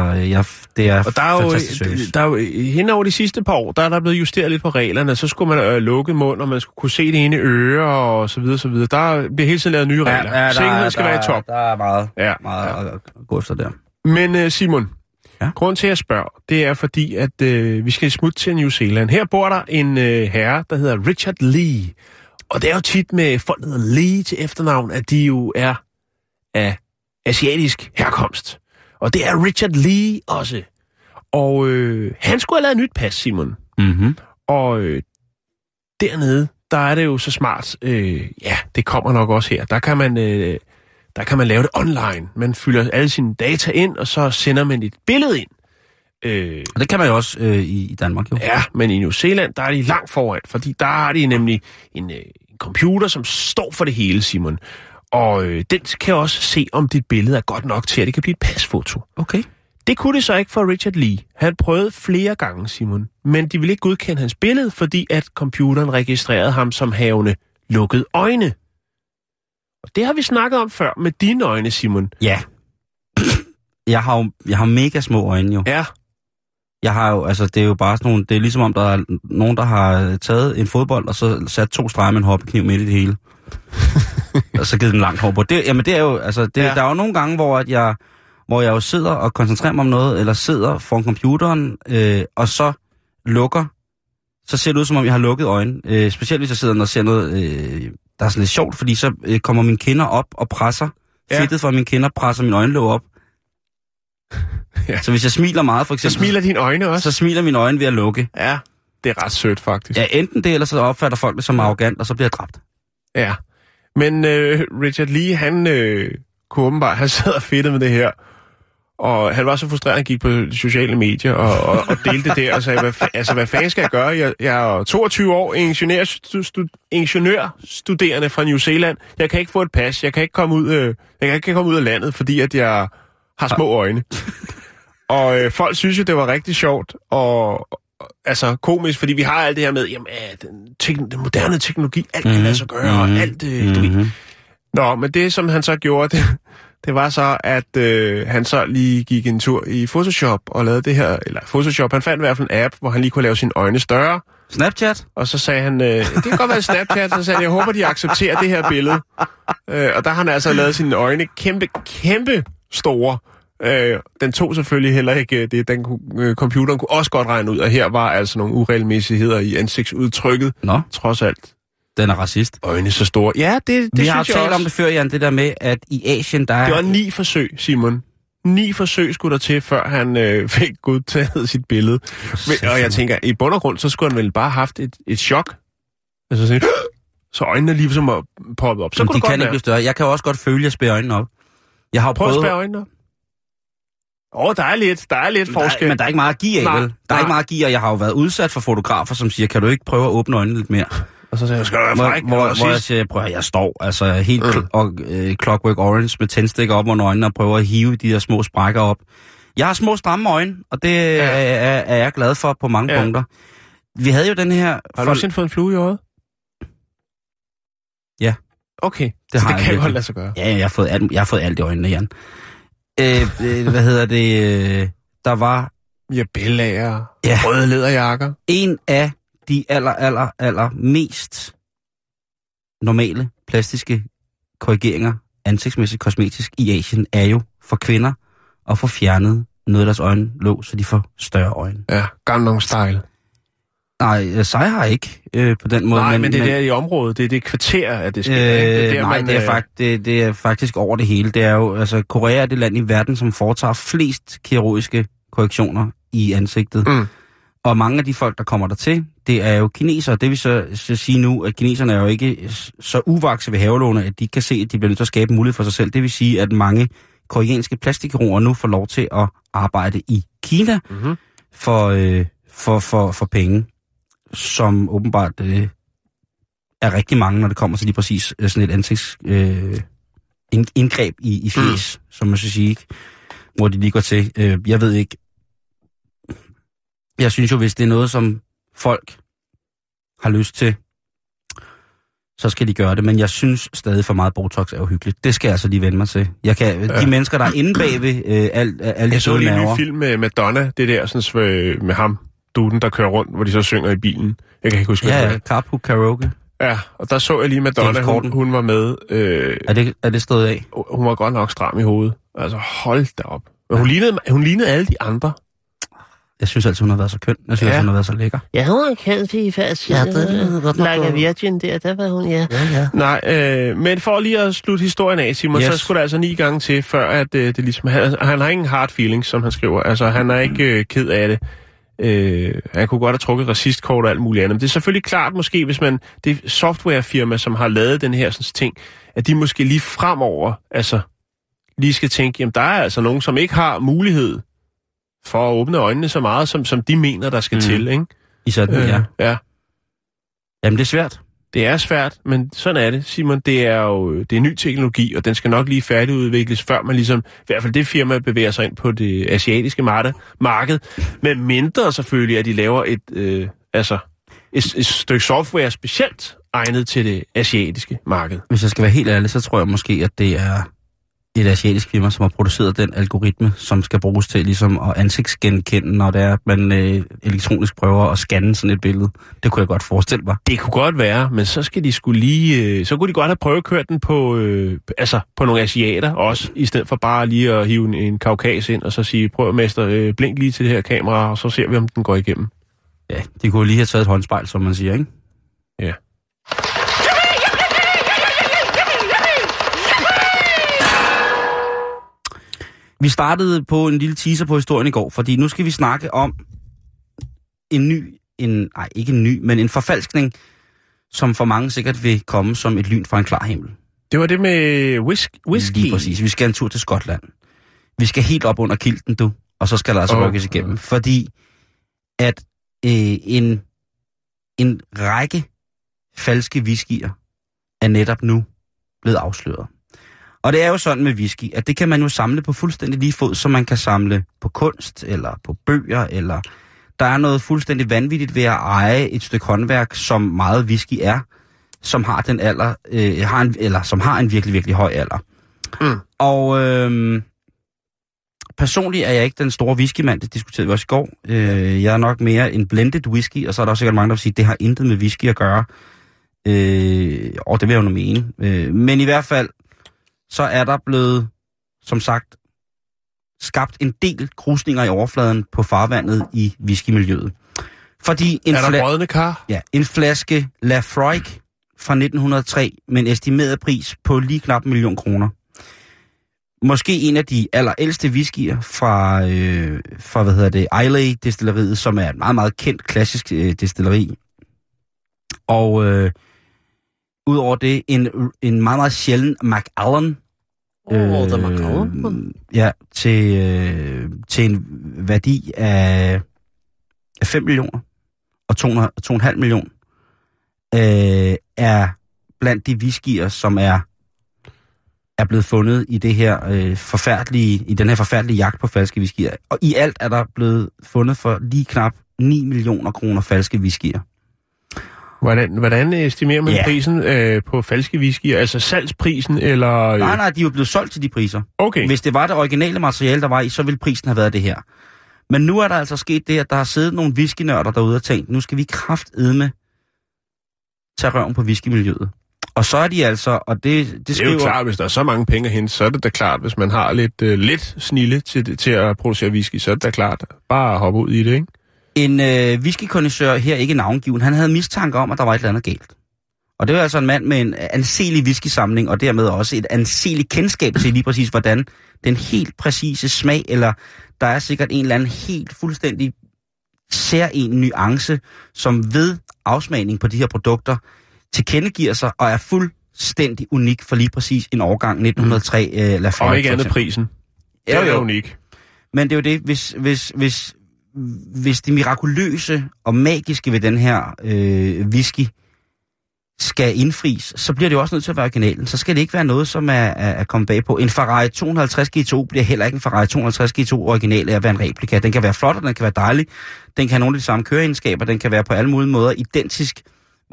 det er fantastisk service. Der er jo, hen over de sidste par år, der er blevet justeret lidt på reglerne, så skulle man lukke mund, og man skulle kunne se det ene øre, og så videre, så videre. Der bliver hele tiden lavet nye regler. Ja, sikkerheden skal være i top. Der er meget at gå efter der. Men Simon, grunden til at spørge, det er fordi, at vi skal smutte til New Zealand. Her bor der en herre, der hedder Richard Lee. Og det er jo tit med folk, der hedder Lee til efternavn, at de jo er af asiatisk herkomst. Og det er Richard Lee også. Og han skulle have lavet nyt pas, Simon. Mm-hmm. Og dernede, der er det jo så smart. Ja, det kommer nok også her. Der kan man lave det online. Man fylder alle sine data ind, og så sender man et billede ind. Og det kan man jo også i Danmark, jo. Ja, men i New Zealand, der er de langt foran, fordi der har de nemlig en computer, som står for det hele, Simon. Og den kan også se, om dit billede er godt nok til, at det kan blive et pasfoto. Okay. Det kunne det så ikke for Richard Lee. Han prøvede flere gange, Simon. Men de ville ikke godkende hans billede, fordi at computeren registrerede ham som havende lukkede øjne. Og det har vi snakket om før med dine øjne, Simon. Ja. Jeg har mega små øjne, jo. Ja. Jeg har jo, altså det er jo bare sådan nogle, det er ligesom om der er nogen, der har taget en fodbold, og så sat 2 streger med en hoppekniv midt i det hele. Og så givet den langt hår på. Jamen det er jo, altså det, der er jo nogle gange, hvor jeg jo sidder og koncentrerer mig om noget, eller sidder foran computeren, og så lukker, så ser det ud som om jeg har lukket øjnene. Specielt hvis jeg sidder og ser noget, der er sådan lidt sjovt, fordi så kommer mine kinder op og presser. Fedtet fra mine kinder presser min øjenlåg op. Ja. Så hvis jeg smiler meget, for eksempel... Så smiler dine øjne også? Så smiler mine øjne ved at lukke. Ja, det er ret sødt, faktisk. Ja, enten det, eller så opfatter folk det som arrogant, og så bliver jeg dræbt. Ja, men Richard Lee, han kunne åbenbart have siddet og fedtet med det her. Og han var så frustreret, han gik på sociale medier og delte det der og sagde, hvad fanden skal jeg gøre? Jeg er 22 år, ingeniørstuderende fra New Zealand. Jeg kan ikke få et pas, jeg kan ikke komme ud af landet, fordi at jeg har små øjne. Og folk synes jo, det var rigtig sjovt og altså komisk, fordi vi har alt det her med, jamen, den moderne teknologi, alt kan lade sig gøre, og alt du ved. Nå, men det, som han så gjorde, det var så, at han så lige gik en tur i Photoshop og lavede det her, eller Photoshop, han fandt i hvert fald en app, hvor han lige kunne lave sine øjne større. Snapchat? Og så sagde han, det kan godt være Snapchat, så sagde han, jeg håber, de accepterer det her billede. Og der har han altså lavet sine øjne kæmpe, kæmpe store. Den tog selvfølgelig heller ikke det, den computeren kunne også godt regne ud, og her var altså nogle uregelmæssigheder i ansigtsudtrykket, nå, trods alt. Den er racist. Øjne så store. Ja, det synes jeg også. Vi har talt om det før, Jan, det der med, at i Asien, der er... Det var 9 forsøg, Simon. 9 forsøg skulle der til, før han fik godtaget sit billede. Og jeg tænker, i bund og grund, så skulle han vel bare have haft et chok. Altså sådan, så øjnene lige som var poppet op. Så kunne de kan ikke blive større. Jeg kan også godt føle, at jeg spærer øjnene op. Jeg har prøvet at spære øjnene op. Der er lidt forskel. Men der er ikke meget at give af, nej, vel? Der er ikke meget at give, og jeg har jo været udsat for fotografer, som siger, kan du ikke prøve at åbne øjnene lidt mere? Og så siger jeg, skal du være fræk? Hvor jeg siger, prøv at jeg står altså helt Clockwork Orange med tændstikker op under øjnene og prøver at hive de der små sprækker op. Jeg har små stramme øjne, og det er jeg glad for på mange punkter. Vi havde jo den her... Har du nogensinde fået en flue i øjet? Ja. Okay, det har jeg kan jo lade sig gøre. Ja, jeg har fået alt i øjnene, Jan. Der var... Ja, bællager, røde læderjakker. En af de aller mest normale plastiske korrigeringer, ansigtsmæssigt kosmetisk, i Asien, er jo for kvinder at få fjernet noget af deres øjenlåg, så de får større øjne. Ja, Gangnam-style. Nej, sig har ikke på den måde. Nej, men det er der i området, det er det kvarter, at det sker. Det er faktisk over det hele. Det er jo, altså, Korea er det land i verden, som foretager flest kirurgiske korrektioner i ansigtet. Mm. Og mange af de folk, der kommer dertil, det er jo kinesere. Det vil så sige nu, at kineserne er jo ikke så uvakse ved havelåne, at de kan se, at de bliver nødt til at skabe mulighed for sig selv. Det vil sige, at mange koreanske plastikkirurger nu får lov til at arbejde i Kina for penge, som åbenbart er rigtig mange, når det kommer til lige præcis sådan et ansigtsindgreb i fjes, som man skal sige, hvor de lige går til. Jeg ved ikke. Jeg synes jo, hvis det er noget, som folk har lyst til, så skal de gøre det. Men jeg synes stadig for meget Botox er uhyggeligt. Det skal jeg altså lige vende mig til. Jeg kan, de mennesker, der er inde bagved alle de søde maver. Jeg så lige en ny film med Madonna, det der sådan, med ham. Duden, der kører rundt, hvor de så synger i bilen. Jeg kan ikke huske, hvad det er. Carpool Karaoke. Ja, og der så jeg lige Madonna, hun var med. Er det stået af? Hun var godt nok stram i hovedet. Altså, hold da op. Men hun lignede alle de andre. Jeg synes altid, hun har været så køn. Jeg synes, hun har været så lækker. Ja, hun var en køn pige fast. Ja, det Like Virgin der var hun, ja. Nej, men for lige at slutte historien af, Simon, så skulle der altså 9 gange til, før at det ligesom... Han har ingen hard feelings, som han skriver. Altså, han er ikke ked af det. Han kunne godt have trukket racistkort og alt muligt andet. Men det er selvfølgelig klart måske, hvis man... Det softwarefirma, som har lavet den her sådan ting, at de måske lige fremover, altså, lige skal tænke, jamen, der er altså nogen, som ikke har mulighed for at åbne øjnene så meget, som de mener, der skal til, ikke? I sådan, ja. Jamen, det er svært. Det er svært, men sådan er det, Simon. Det er jo ny teknologi, og den skal nok lige færdigudvikles, før man ligesom, i hvert fald det firma, bevæger sig ind på det asiatiske marked. Men mindre selvfølgelig, at de laver et stykke software specielt egnet til det asiatiske marked. Hvis jeg skal være helt ærlig, så tror jeg måske, at det er et asiatisk firma, som har produceret den algoritme, som skal bruges til ligesom at ansigtsgenkende, når det er, at man elektronisk prøver at scanne sådan et billede. Det kunne jeg godt forestille mig. Det kunne godt være, men så skal de skulle lige... så kunne de godt have prøvekørt den på nogle asiater også, i stedet for bare lige at hive en kaukas ind og så sige, prøv mester, blink lige til det her kamera, og så ser vi, om den går igennem. Ja, de kunne lige have taget et håndspejl, som man siger, ikke? Ja. Vi startede på en lille teaser på historien i går, fordi nu skal vi snakke om en forfalskning, som for mange sikkert vil komme som et lyn fra en klar himmel. Det var det med whisky. Lige præcis. Vi skal en tur til Skotland. Vi skal helt op under kilten, du, og så skal der altså rykkes igennem. Fordi at en række falske whiskyer er netop nu blevet afsløret. Og det er jo sådan med whisky, at det kan man jo samle på fuldstændig lige fod, som man kan samle på kunst, eller på bøger, eller... Der er noget fuldstændig vanvittigt ved at eje et stykke håndværk, som meget whisky er, som har den alder, som har en virkelig, virkelig høj alder. Mm. Og personligt er jeg ikke den store whiskymand, det diskuterede vi også i går. Jeg er nok mere en blended whisky, og så er der også sikkert mange, der vil sige, at det har intet med whisky at gøre. Og det vil jeg jo nu mene. Men i hvert fald, så er der blevet, som sagt, skabt en del krusninger i overfladen på farvandet i whiskymiljøet. Fordi en er der brødende kar? Ja, en flaske Laphroaig fra 1903 med en estimeret pris på lige knap 1 million kroner. Måske en af de allerældste whiskyer fra, Islay-destilleriet, som er et meget, meget kendt klassisk destilleri. Og udover det, en meget, meget sjælden Macallan. Ja, til en værdi af 5 millioner og 2,5 millioner er blandt de whiskyer, som er blevet fundet i det her forfærdelige jagt på falske whiskyer. Og i alt er der blevet fundet for lige knap 9 millioner kroner falske whiskyer. Hvordan estimerer man prisen på falske whiskyer? Altså salgsprisen, eller... Nej, de er jo blevet solgt til de priser. Okay. Hvis det var det originale materiale, der var i, så ville prisen have været det her. Men nu er der altså sket det, at der har siddet nogle whiskynørder derude og tænkt, nu skal vi kraftedme tage røven på whiskymiljøet. Og så er de altså, og det skriver... Det er jo klart, hvis der er så mange penge at hente, så er det da klart, hvis man har lidt snille til at producere whisky, så er det da klart bare at hoppe ud i det, ikke? En whiskykondensør her, ikke navngiven, han havde mistanke om, at der var et eller andet galt. Og det var altså en mand med en anselig whiskysamling, og dermed også et anseligt kendskab til lige præcis, hvordan den helt præcise smag, eller der er sikkert en eller anden helt fuldstændig særegen nuance, som ved afsmagning på de her produkter tilkendegiver sig og er fuldstændig unik for lige præcis en årgang 1903. Og ikke andet prisen. Det er jo unik. Men det er jo det, hvis det mirakuløse og magiske ved den her whisky skal indfries, så bliver det jo også nødt til at være originalen. Så skal det ikke være noget, som er kommet bag på. En Ferrari 250 GTO bliver heller ikke en Ferrari 250 GTO original af at være en replika. Den kan være flot, og den kan være dejlig. Den kan have nogle af de samme køreegenskaber. Den kan være på alle mulige måder identisk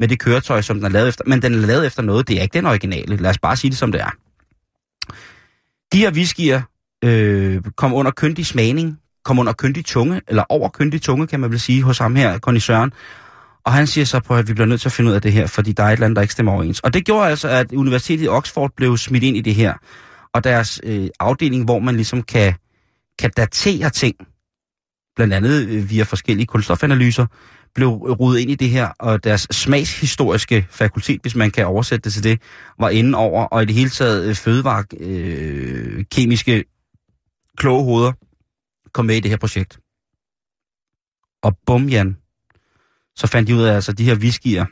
med det køretøj, som den er lavet efter. Men den er lavet efter noget. Det er ikke den originale. Lad os bare sige det, som det er. De her whiskyer kom under kyndig smagning, kom under kyndig tunge, eller over kyndig tunge, kan man vel sige, hos ham her, kondisøren. Og han siger så på, at vi bliver nødt til at finde ud af det her, fordi der er et eller andet, der ikke stemmer overens. Og det gjorde altså, at Universitetet i Oxford blev smidt ind i det her. Og deres afdeling, hvor man ligesom kan datere ting, blandt andet via forskellige kulstofanalyser, blev rodet ind i det her. Og deres smagshistoriske fakultet, hvis man kan oversætte det til det, var inde over. Og i det hele taget fødevarekemiske kloge hoveder kom med i det her projekt. Og bum, Jan, så fandt de ud af, altså de her whiskyer,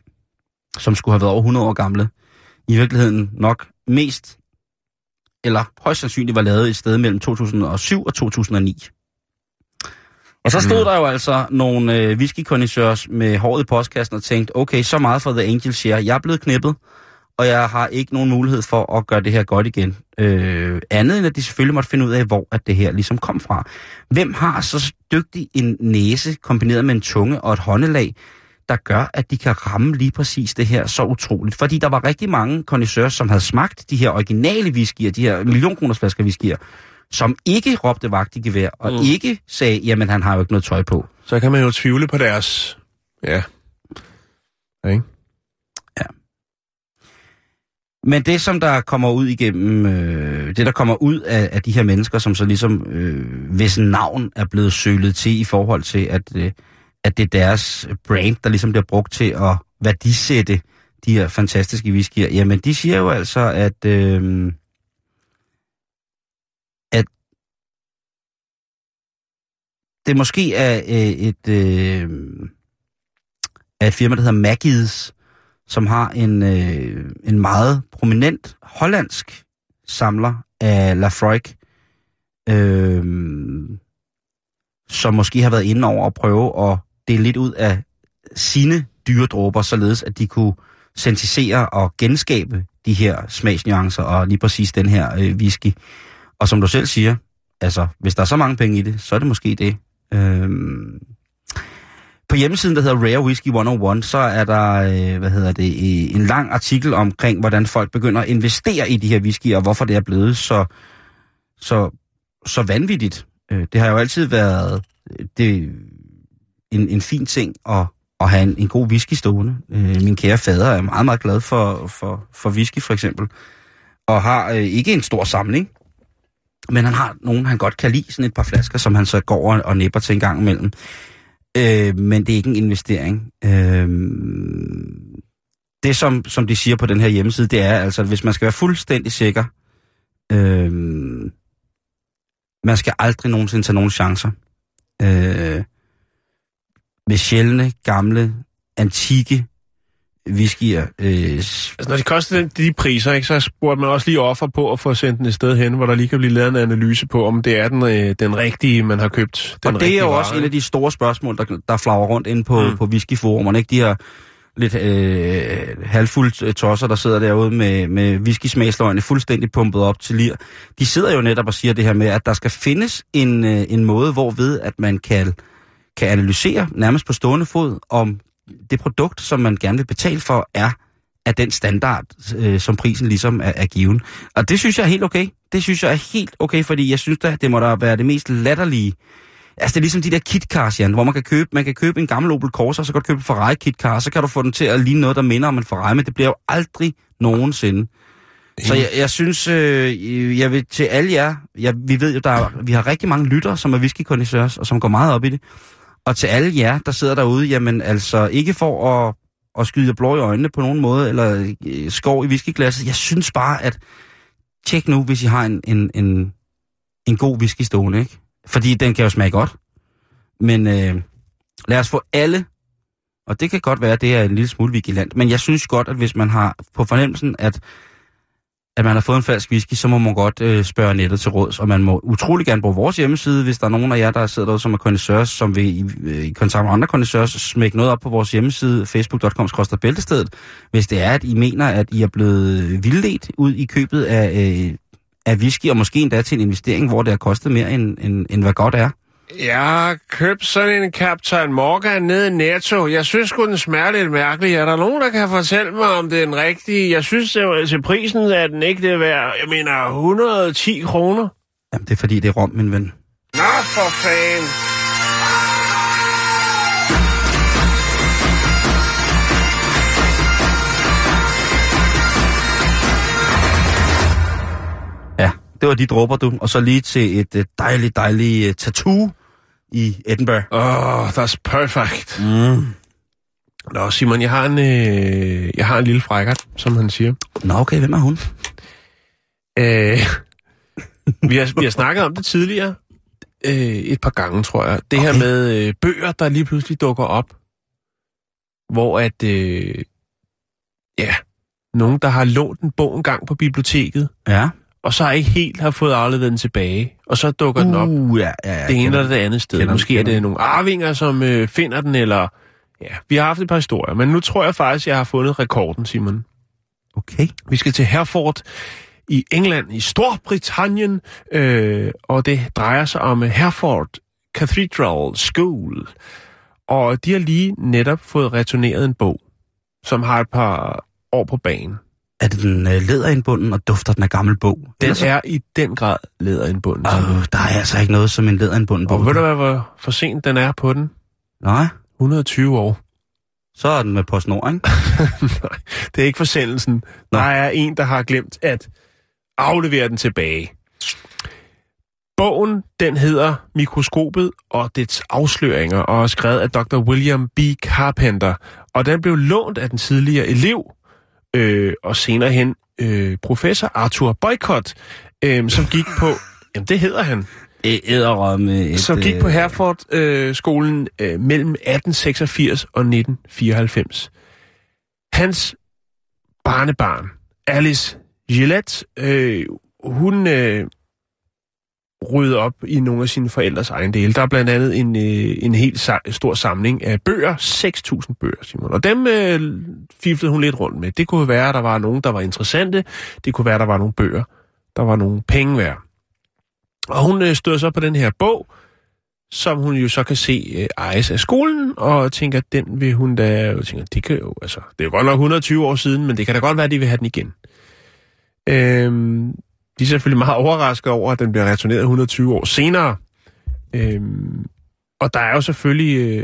som skulle have været over 100 år gamle, i virkeligheden nok mest, eller højst sandsynligt var lavet et sted mellem 2007 og 2009. Og så stod der jo altså nogle whiskykondensører med håret i postkassen og tænkte, okay, så meget for The Angel Share. Jeg er blevet knippet, og jeg har ikke nogen mulighed for at gøre det her godt igen. Andet end, at de selvfølgelig måtte finde ud af, hvor at det her ligesom kom fra. Hvem har så dygtig en næse, kombineret med en tunge og et håndelag, der gør, at de kan ramme lige præcis det her så utroligt? Fordi der var rigtig mange kondensører, som havde smagt de her originale whiskyer, de her millionkronersflasker whiskyer, som ikke råbte vagt i gevær, og ikke sagde, jamen han har jo ikke noget tøj på. Så kan man jo tvivle på deres... Ja, ikke? Men det, som der kommer ud igennem, det der kommer ud af de her mennesker, som så ligesom, hvis navn er blevet sølet til i forhold til, at det er deres brand, der ligesom bliver brugt til at værdisætte de her fantastiske whiskyer, jamen de siger jo altså, at det måske er et firma, der hedder Maggie's, som har en meget prominent hollandsk samler af Laphroaig, som måske har været inde over at prøve at dele lidt ud af sine dyredråber, således at de kunne syntetisere og genskabe de her smagsnuancer og lige præcis den her whisky. Og som du selv siger, altså, hvis der er så mange penge i det, så er det måske det. På hjemmesiden, der hedder Rare Whisky 101, så er der en lang artikel omkring, hvordan folk begynder at investere i de her whiskyer, og hvorfor det er blevet så vanvittigt. Det har jo altid været en fin ting at have en god whisky stående. Min kære fader er meget, meget glad for whisky, for eksempel, og har ikke en stor samling, men han har nogen, han godt kan lide, sådan et par flasker, som han så går og nipper til en gang imellem. Men det er ikke en investering. Det, som de siger på den her hjemmeside, det er altså, at hvis man skal være fuldstændig sikker, man skal aldrig nogensinde tage nogen chancer. Med sjældne, gamle, antikke whiskyer. Altså, når de koster de priser, ikke, så spurgte man også lige offer på at få sendt den et sted hen, hvor der lige kan blive lavet en analyse på, om det er den rigtige, man har købt. Og det er jo også en af de store spørgsmål, der flager rundt inde på whiskyforumerne. Ikke? De her lidt halvfulde tosser, der sidder derude med whiskysmagsløgene fuldstændig pumpet op til lir. De sidder jo netop og siger det her med, at der skal findes en måde, hvorved at man kan analysere nærmest på stående fod, om det produkt, som man gerne vil betale for, er af den standard, som prisen ligesom er given. Og det synes jeg er helt okay. Det synes jeg er helt okay, fordi jeg synes da, det må da være det mest latterlige. Altså, det er ligesom de der kitcars, Jan, hvor man kan købe en gammel Opel Corsa, og så kan du købe en Ferrari kitcar, så kan du få den til at ligne noget, der minder om en Ferrari, men det bliver jo aldrig nogensinde. Så jeg synes, jeg vil til alle jer, vi ved jo, vi har rigtig mange lyttere, som er whisky-kondisørs, og som går meget op i det. Og til alle jer, der sidder derude, jamen altså ikke for at skyde blå i øjnene på nogen måde, eller skår i whiskyglasset. Jeg synes bare, at tjek nu, hvis I har en god whisky stående, ikke? Fordi den kan jo smage godt. Men lad os få alle, og det kan godt være, at det er en lille smule vigilant, men jeg synes godt, at hvis man har på fornemmelsen, at man har fået en falsk whisky, så må man godt spørge nettet til råds, og man må utrolig gerne bruge vores hjemmeside, hvis der er nogen af jer, der sidder derude, som er kondisørs, som vil i kontakt med andre kondisørs, smække noget op på vores hjemmeside, facebook.com/Bæltestedet, hvis det er, at I mener, at I er blevet vildledt ud i købet af whisky, og måske endda til en investering, hvor det har kostet mere, end hvad godt er. Jeg købte sådan en Captain Morgan nede i Netto. Jeg synes sgu, den smager lidt mærkeligt. Er der nogen, der kan fortælle mig, om det er den rigtige? Jeg synes, til prisen er den ikke det værd. Jeg mener, 110 kroner. Jamen, det er fordi, det er Rom, min ven. Nå, for fanden! Det var de dråber, du. Og så lige til et dejligt tattoo i Edinburgh. Åh, that's perfect. Mm. Nå, Simon, jeg har en lille frækkert, som han siger. Nå, okay, hvem er hun? Vi har snakket om det tidligere. Et par gange, tror jeg. Det okay. Her med bøger, der lige pludselig dukker op. Hvor at... nogen, der har lånt en bog en gang på biblioteket. Ja. Og så ikke helt har fået afleveret den tilbage, og så dukker den op det ene eller det andet sted. Måske er det nogle arvinger, som finder den, eller... Ja, vi har haft et par historier, men nu tror jeg faktisk, jeg har fundet rekorden, Simon. Okay. Vi skal til Hereford i England, i Storbritannien, og det drejer sig om Hereford Cathedral School. Og de har lige netop fået returneret en bog, som har et par år på banen. Er det den læderindbunden og dufter den af gammel bog? Den er i den grad læderindbunden. Der er altså ikke noget som en læderindbunden bog. Og ved du hvad, hvor for sent den er på den? Nej. 120 år. Så er den med PostNord, ikke? Nej, det er ikke forsendelsen. Nå. Der er en, der har glemt at aflevere den tilbage. Bogen, den hedder Mikroskopet og dets afsløringer, og er skrevet af Dr. William B. Carpenter. Og den blev lånt af den tidligere elev, og senere hen professor Arthur Boycott, som gik på... Jamen, det hedder han. Som gik på Hereford-skolen mellem 1886 og 1994. Hans barnebarn, Alice Gillette, hun rydde op i nogle af sine forældres ejendele. Der er blandt andet en helt stor samling af bøger, 6.000 bøger, Simon. Og dem fiflede hun lidt rundt med. Det kunne være, at der var nogen, der var interessante. Det kunne være, at der var nogle bøger, der var nogle penge værd. Og hun støder så på den her bog, som hun jo så kan se ejes af skolen, og tænker, at den vil hun da... Jeg tænker, det kan jo, altså, det er jo godt nok 120 år siden, men det kan da godt være, at de vil have den igen. De er selvfølgelig meget overrasket over, at den bliver returneret 120 år senere. Og der er jo selvfølgelig,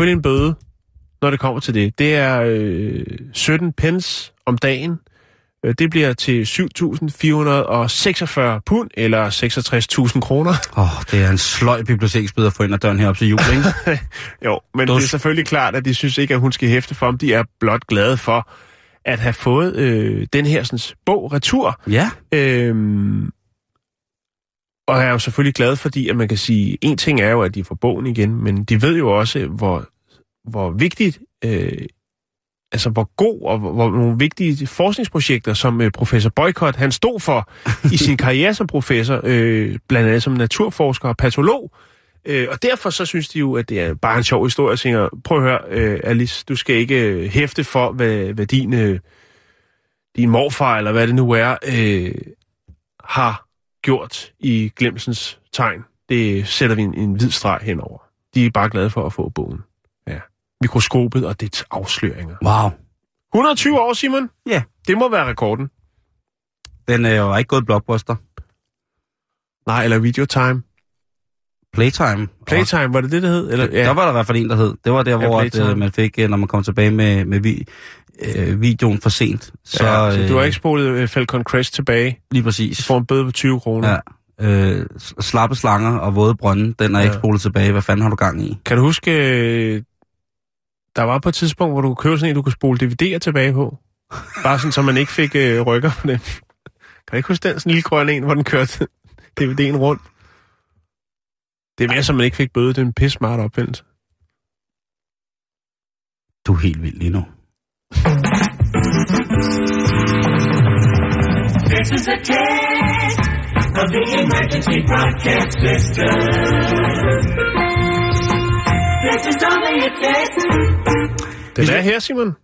en bøde, når det kommer til det. Det er 17 pence om dagen. Det bliver til 7.446 pund, eller 66.000 kroner. Det er en sløj biblioteksbøder for ind ad døren heroppe til jul, ikke? Jo, men det er selvfølgelig klart, at de synes ikke, at hun skal hæfte for, om de er blot glade for at have fået den her sådan, bog retur. Ja. Og jeg er jo selvfølgelig glad, fordi at man kan sige, en ting er jo, at de får bogen igen, men de ved jo også, hvor vigtigt... Altså, hvor god og hvor nogle vigtige forskningsprojekter, som professor Boycott, han stod for i sin karriere som professor, blandt andet som naturforsker og patolog. Og derfor så synes de jo, at det er bare en sjov historie. Jeg tænker, prøv at høre, Alice, du skal ikke hæfte for, hvad din morfar, eller hvad det nu er, har gjort i glemsens tegn. Det sætter vi en hvid streg henover. De er bare glade for at få bogen. Mikroskopet og dets afsløringer. Wow. 120 år, Simon? Ja. Det må være rekorden. Den er jo ikke gået Blockbuster. Nej, eller Videotime. Playtime, var det det hed? Eller, ja. Der var der i hvert fald en, der hed. Det var der, hvor man fik, når man kom tilbage med videoen for sent. Så, ja, så du har ikke spolet Falcon Crest tilbage? Lige præcis. Du får en bøde på 20 kroner. Ja. Slappe slanger og våde brønde, den er ikke spolet tilbage. Hvad fanden har du gang i? Kan du huske... Der var på et tidspunkt, hvor du købte sådan en, du kunne spole DVD'er tilbage på. Bare sådan, så man ikke fik rykker på det. Kan du ikke huske den sådan lille grønne en, hvor den kørte DVD'en rundt? Det er mere, så man ikke fik bøde. Det er en pisse smart opfindelse. Du er helt vild lige nu. This is a test of the emergency broadcast system. Den er her, Simon.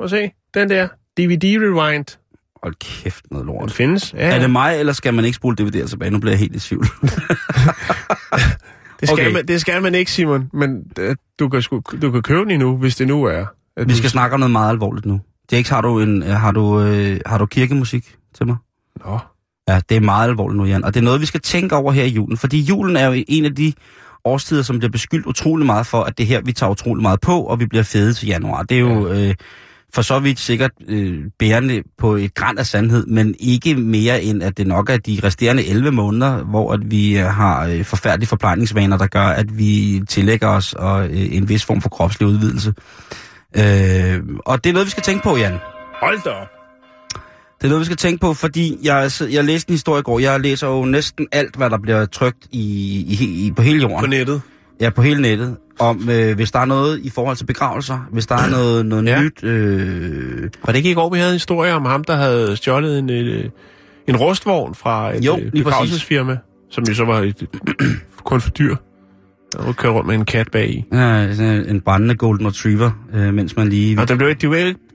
Må se. Den der. DVD Rewind. Hold kæft, noget lort. Den findes. Ja. Er det mig, eller skal man ikke spole DVD'er tilbage? Nu bliver jeg helt i tvivl. Det skal man ikke, Simon. Men du kan købe den endnu, hvis det nu er. Vi skal snakke om noget meget alvorligt nu. Jakes, har du kirkemusik til mig? Nå. Ja, det er meget alvorligt nu, Jan. Og det er noget, vi skal tænke over her i julen. Fordi julen er jo en af de... årstider, som bliver beskyldt utrolig meget for, at det her, vi tager utrolig meget på, og vi bliver fede til januar. Det er jo for så vidt sikkert bærende på et gran af sandhed, men ikke mere end, at det nok er de resterende 11 måneder, hvor at vi har forfærdelige forplejningsvaner, der gør, at vi tillægger os og en vis form for kropslig udvidelse. Og det er noget, vi skal tænke på, Jan. Hold da op. Det er noget, vi skal tænke på, fordi jeg læste en historie i går. Jeg læser jo næsten alt, hvad der bliver trykt på hele jorden. På nettet? Ja, på hele nettet. Om hvis der er noget i forhold til begravelser, hvis der er noget nyt... Var det ikke i går, vi havde en historie om ham, der havde stjålet en rustvogn fra et begravelsesfirma, som jo så var kun for dyr? Og køre rundt med en kat bagi. Ja, en brændende golden retriever, mens man lige... Og det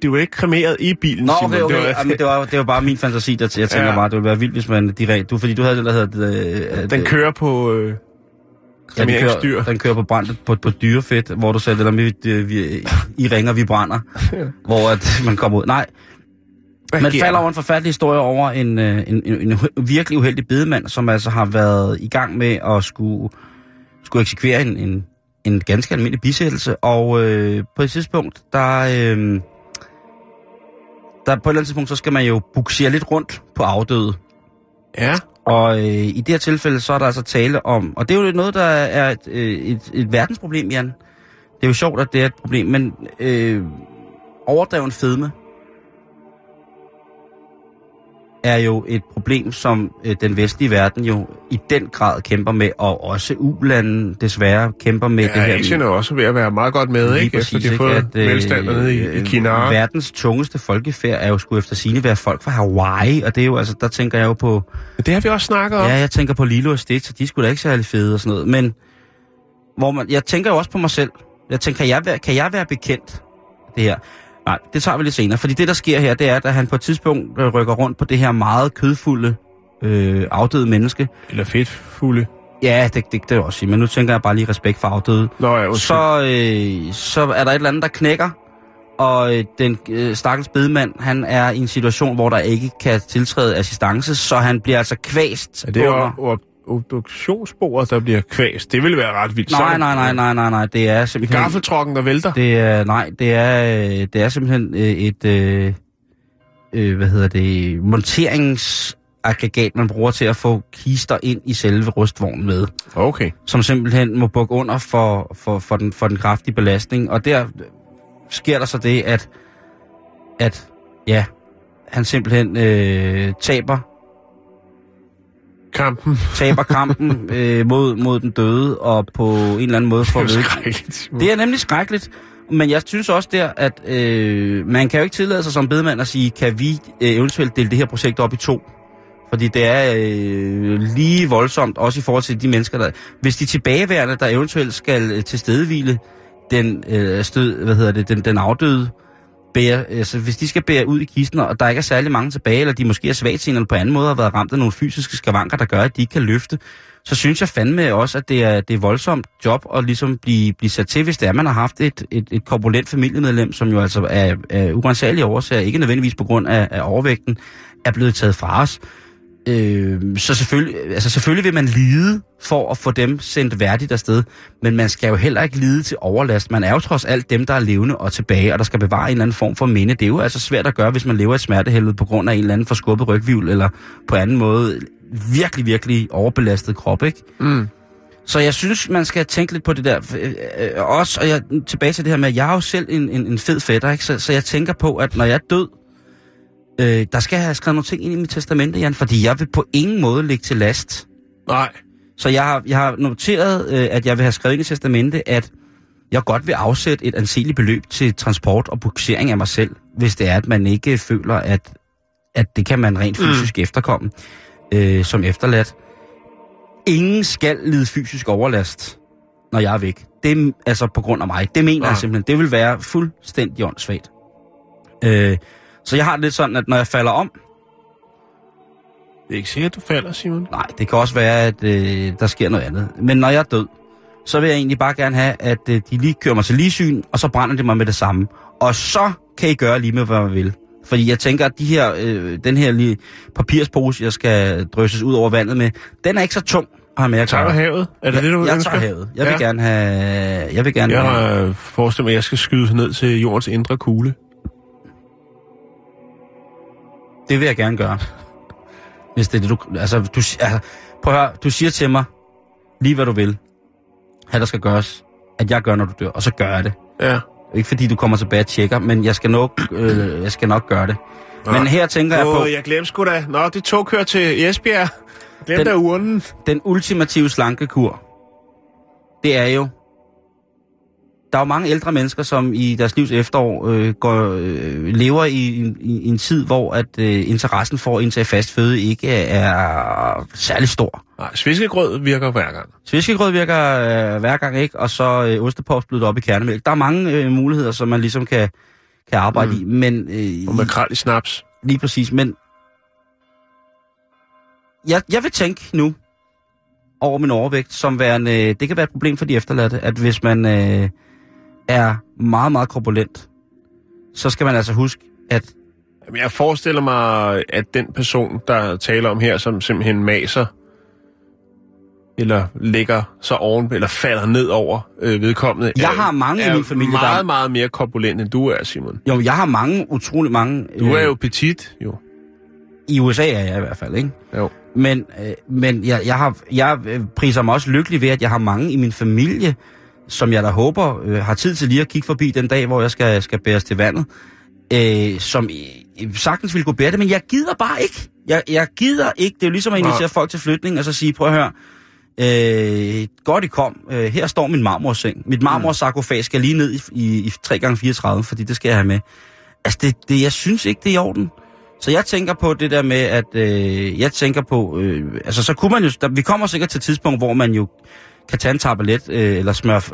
blev ikke kremeret i bilen, Simon. Nå, okay. Det var bare min fantasi, der jeg tænker bare, det ville være vildt, hvis man direkte... Fordi du havde det, der hedder... den kører på... kremeringsdyr. Ja, den kører på brændet på dyrefedt, hvor du sagde det der med, I ringer, vi brænder. Ja. Hvor at man kommer ud. Nej. Man falder over en forfærdelig historie over en virkelig uheldig bedemand, som altså har været i gang med at skulle eksekvere en ganske almindelig bisættelse, og på et tidspunkt, der på et eller andet tidspunkt, så skal man jo buksere lidt rundt på afdøde. Ja. Og i det her tilfælde, så er der altså tale om, og det er jo noget, der er et verdensproblem, Jan. Det er jo sjovt, at det er et problem, men overdreven fedme. er jo et problem, som den vestlige verden jo i den grad kæmper med, og også u-lande desværre kæmper med, ja, det her. Asien er også ved at være meget godt med, ikke? Præcis, efter de har fået velstander nede i Kina. Verdens tungeste folkefærd er jo sgu efter sigende være folk fra Hawaii, og det er jo, altså, der tænker jeg jo på... Det har vi også snakket om. Ja, jeg tænker på Lilo og Stitch, og de er sgu da ikke særlig fede og sådan noget, men hvor man, jeg tænker jo også på mig selv. Jeg tænker, kan jeg være bekendt det her? Nej, det tager vi lidt senere, fordi det, der sker her, det er, at han på et tidspunkt rykker rundt på det her meget kødfulde, afdøde menneske. Eller fedtfulde. Ja, det kan jeg også sige, men nu tænker jeg bare lige respekt for afdøde. Nå, ja, så er der et eller andet, der knækker, og den stakkels bedemand, han er i en situation, hvor der ikke kan tiltræde assistance, så han bliver altså kvæst. Ja, det er jo obduktionsbordet, der bliver kvæst. Det ville være ret vildt. Nej, det er simpelthen... Gaffeltrukken, der vælter? Det er simpelthen et... monteringsaggregat, man bruger til at få kister ind i selve rustvognen med. Okay. Som simpelthen må bukke under for den kraftige belastning. Og der sker der så det, at ja, han simpelthen taber kampen mod den døde, og på en eller anden måde får det. Det er nemlig skrækkeligt, men jeg synes også der, at man kan jo ikke tillade sig som bedemand at sige, kan vi eventuelt dele det her projekt op i to? Fordi det er lige voldsomt, også i forhold til de mennesker, der... Hvis de tilbageværende, der eventuelt skal til stedevile den afdøde, bære, altså hvis de skal bære ud i kisten, og der ikke er særlig mange tilbage, eller de måske er svagtseende, eller på anden måde har været ramt af nogle fysiske skavanker, der gør, at de ikke kan løfte, så synes jeg fandme også, at det er voldsomt job at ligesom blive sat til, hvis det er, man har haft et korpulent familiemedlem, som jo altså af urensagelige årsager, ikke nødvendigvis på grund af overvægten, er blevet taget fra os. Så selvfølgelig vil man lide for at få dem sendt værdigt afsted, men man skal jo heller ikke lide til overlast. Man er jo trods alt dem, der er levende og tilbage, og der skal bevare en eller anden form for minde. Det er jo altså svært at gøre, hvis man lever et smertehelvede på grund af en eller anden forskubbet rygvivl, eller på anden måde virkelig, virkelig overbelastet krop, ikke? Mm. Så jeg synes, man skal tænke lidt på det der også, og jeg tilbage til det her med, at jeg er jo selv en fed fætter, ikke? Så jeg tænker på, at når jeg er død, der skal jeg have skrevet nogle ting ind i mit testamente, Jan, fordi jeg vil på ingen måde ligge til last. Nej. Så jeg har noteret, at jeg vil have skrevet ind i testamente, at jeg godt vil afsætte et anseligt beløb til transport og buksering af mig selv, hvis det er, at man ikke føler, at det kan man rent fysisk efterkomme som efterladt. Ingen skal lide fysisk overlast, når jeg er væk. Det er altså på grund af mig. Det mener jeg simpelthen. Det vil være fuldstændig åndssvagt. Så jeg har det lidt sådan, at når jeg falder om... Det er ikke sikkert, at du falder, Simon. Nej, det kan også være, at der sker noget andet. Men når jeg er død, så vil jeg egentlig bare gerne have, at de lige kører mig til ligesyn, og så brænder de mig med det samme. Og så kan I gøre lige med, hvad man vil. Fordi jeg tænker, at den her lige papirspose, jeg skal drysses ud over vandet med, den er ikke så tung at have med at gøre. Tager havet? Er det det, du ønsker? Jeg tager havet. Jeg vil gerne have... Jeg forestiller mig, at jeg skal skyde ned til jordens indre kugle. Det vil jeg gerne gøre. Hvis det er det, prøv at høre, du siger til mig, lige hvad du vil, hvad der skal gøres, at jeg gør, når du dør, og så gør jeg det. Ja. Ikke fordi du kommer tilbage og tjekker, men jeg skal nok gøre det. Nå. Men her tænker jeg på... Jeg glemte sgu da. Nå, det tog kører til Esbjerg. Glem da urnen. Den ultimative slankekur, det er jo... Der er jo mange ældre mennesker, som i deres livs efterår lever i en tid, hvor at interessen for at indtage fast føde ikke er særlig stor. Nej, sviskegrød virker hver gang. Sviskegrød virker hver gang, ikke? Og så ostepops blødt op i kernemælk. Der er mange muligheder, som man ligesom kan arbejde i. Men, og makrel i snaps. Lige præcis, men... Jeg vil tænke nu over min overvægt som værende... Det kan være et problem for de efterladte, at hvis man... er meget, meget korpulent, så skal man altså huske, at... Jeg forestiller mig, at den person, der taler om her, som simpelthen maser, eller ligger så oven, eller falder ned over vedkommende, har mange i min familie, meget, meget mere korpulent, end du er, Simon. Jo, jeg har mange, utrolig mange... Du er jo petit, jo. I USA er jeg i hvert fald, ikke? Jo. Men jeg priser mig også lykkelig ved, at jeg har mange i min familie, som jeg da håber har tid til lige at kigge forbi den dag, hvor jeg skal bæres til vandet, som sagtens ville kunne bære det, men jeg gider bare ikke. Jeg gider ikke. Det er jo ligesom at invitere folk til flytning og så sige, prøv at høre, godt I kom. Her står min marmorseng. Mit marmorsarkofag skal lige ned i 3x34, fordi det skal jeg have med. Altså, jeg synes ikke, det er i orden. Så jeg tænker på det der med, at altså, så kunne man jo... vi kommer sikkert til et tidspunkt, hvor man jo kan tage en tablet, eller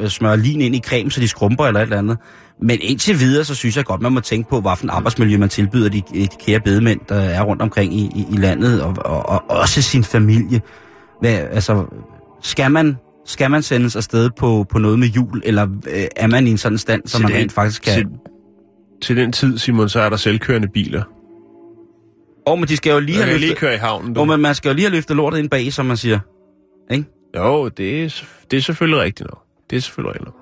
smøre lin ind i creme, så de skrumper eller et eller andet. Men indtil videre, så synes jeg godt, man må tænke på, hvilken arbejdsmiljø man tilbyder de kære bedemænd, der er rundt omkring i landet, og også sin familie. Altså, skal man sendes afsted på noget med jul, eller er man i en sådan stand, som man rent faktisk kan... Til den tid, Simon, så er der selvkørende biler. Men de skal jo lige have lige køre i havnen. Men man skal jo lige have løftet lortet ind bag, som man siger. Ikke? Jo, det er selvfølgelig rigtigt nok. Det er selvfølgelig rigtigt nok.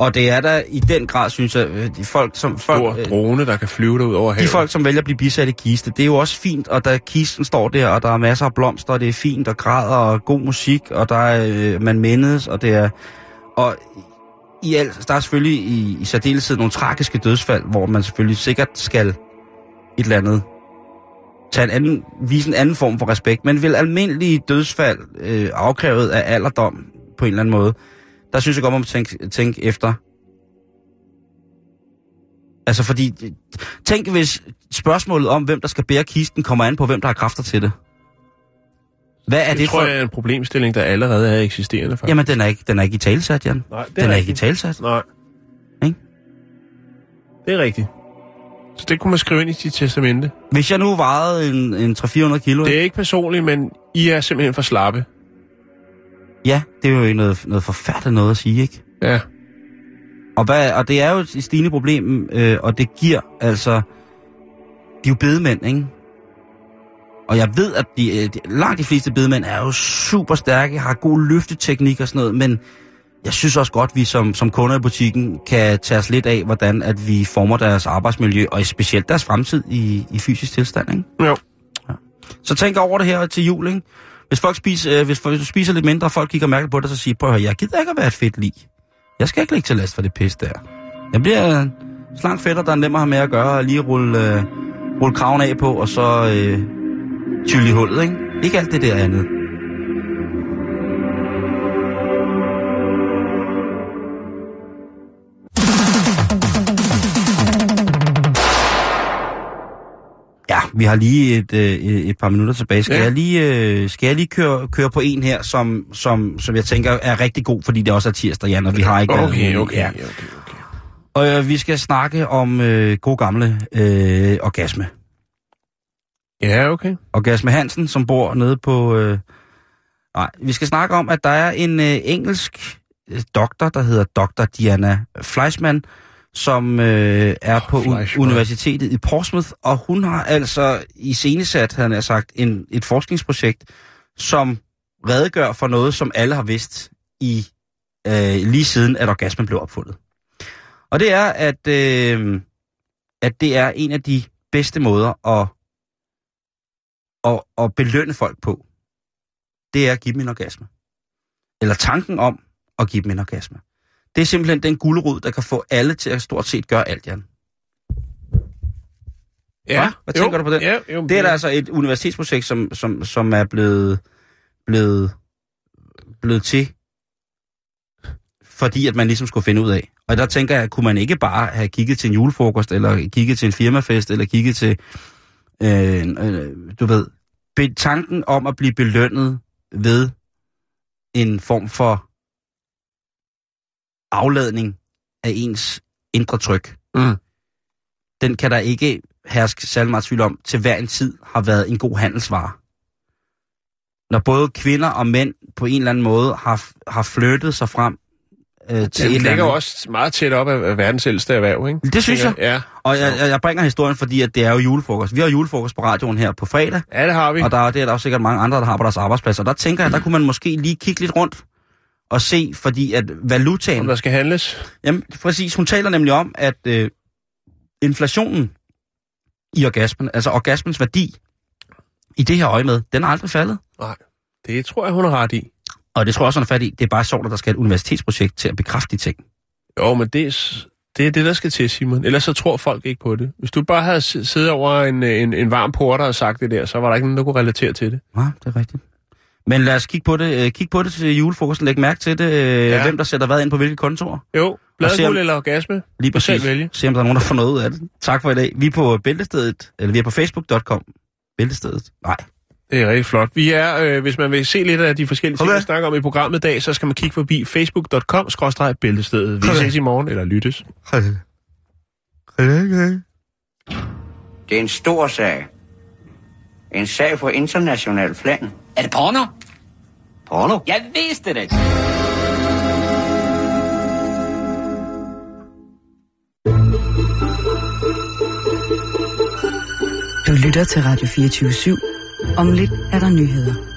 Og det er der i den grad, synes jeg, de folk som... Stor drone, der kan flyve derud over havet. De folk, som vælger at blive bisat i Kiste, det er jo også fint, og der kisten står der, og der er masser af blomster, og det er fint, og græder, og god musik, og der er, man mindes, og det er... Og i alt, der er selvfølgelig i særdeleshed nogle tragiske dødsfald, hvor man selvfølgelig sikkert skal et eller andet... vise en anden form for respekt, men vil almindelige dødsfald afkrævet af alderdom på en eller anden måde, der synes jeg godt, man må tænke efter. Altså fordi, tænk hvis spørgsmålet om, hvem der skal bære kisten, kommer an på, hvem der har kræfter til det. Hvad er det tror jeg er en problemstilling, der allerede er eksisterende faktisk. Jamen, den er ikke i talesat, Jan. Nej, den er ikke i talesat. Nej. Ikke? Det er rigtigt. Så det kunne man skrive ind i sit testamente. Hvis jeg nu vejede en 300-400 kilo... Det er ikke personligt, men I er simpelthen for slappe. Ja, det er jo noget forfærdeligt noget at sige, ikke? Ja. Og det er jo et stigende problem, og det giver altså... De er jo bedemænd, ikke? Og jeg ved, at langt de fleste bedemænd er jo super stærke, har god løfteteknik og sådan noget, men... Jeg synes også godt, at vi som kunder i butikken kan tage os lidt af, hvordan at vi former deres arbejdsmiljø, og specielt deres fremtid i fysisk tilstand, ikke? Jo. Ja. Så tænk over det her til jul, ikke? Hvis du spiser lidt mindre, og folk kigger mærkeligt på dig, så siger, prøv at høre, jeg gider ikke at være et fedt lig. Jeg skal ikke ligge til last for det pis der. Jeg bliver slank fætter, der er nemmere at have med at gøre, og lige rulle kraven af på, og så tylle i hullet, ikke? Ikke alt det der andet. Vi har lige et par minutter tilbage. Skal jeg lige køre på en her, som jeg tænker er rigtig god, fordi det også er tirsdag, Jan, og vi har ikke... Okay. Og vi skal snakke om god gamle orgasme. Ja, okay. Orgasme Hansen, som bor nede på... vi skal snakke om, at der er en engelsk doktor, der hedder Dr. Diana Fleischmann, som er på universitetet i Portsmouth, og hun har altså iscenesat, havde han sagt, et forskningsprojekt, som redegør for noget, som alle har vidst i lige siden, at orgasmen blev opfundet. Og det er, at det er en af de bedste måder at belønne folk på. Det er at give dem en orgasme. Eller tanken om at give dem en orgasme. Det er simpelthen den gulerod, der kan få alle til at stort set gøre alt, Jan. Ja. Hvad tænker du på den? Ja, det er der altså et universitetsprojekt, som er blevet til, fordi at man ligesom skulle finde ud af. Og der tænker jeg, kunne man ikke bare have kigget til en julefrokost, eller kigget til en firmafest, eller kigget til, du ved, tanken om at blive belønnet ved en form for afladning af ens indre tryk. Mm. Den kan der ikke herske særlig meget tvivl om, til hver en tid har været en god handelsvare. Når både kvinder og mænd på en eller anden måde har flyttet sig frem til et eller andet. Det også meget tæt op af verdens ældste erhverv, ikke? Det synes jeg. Ja. Og jeg bringer historien, fordi at det er jo julefrokost. Vi har julefrokost på radioen her på fredag. Ja, det har vi. Og det er der også sikkert mange andre, der har på deres arbejdspladser. Der tænker jeg, der kunne man måske lige kigge lidt rundt og se, fordi at valutaen... Om der skal handles? Jamen, præcis. Hun taler nemlig om, at inflationen i orgasmen, altså orgasmens værdi, i det her øje med, den er aldrig faldet. Nej, det tror jeg, hun har ret i. Og det tror jeg også, hun har fat i. Det er bare sjovt, at der skal et universitetsprojekt til at bekræfte de ting. Jo, men det Det er det, der skal til, Simon. Ellers så tror folk ikke på det. Hvis du bare havde siddet over en varm porter og sagt det der, så var der ikke nogen, der kunne relatere til det. Nej, det er rigtigt. Men lad os kigge på det. Kig på det til julefrokosten. Læg mærke til det. Ja. Hvem der sætter hvad ind på hvilke kontorer. Jo, bladguld eller orgasme. Lige præcis. Se om der er nogen, der får noget ud af det. Tak for i dag. Vi er på Bæltestedet, eller vi er på facebook.com. Bæltestedet. Nej. Det er rigtig flot. Vi er, hvis man vil se lidt af de forskellige ting, vi snakker om i programmet i dag, så skal man kigge forbi facebook.com/bæltestedet. Vi ses i morgen, eller lyttes. Det er en stor sag. En sag på international plan. Er det porno? Porno? Jeg vidste det! Du lytter til Radio 24/7. Om lidt er der nyheder.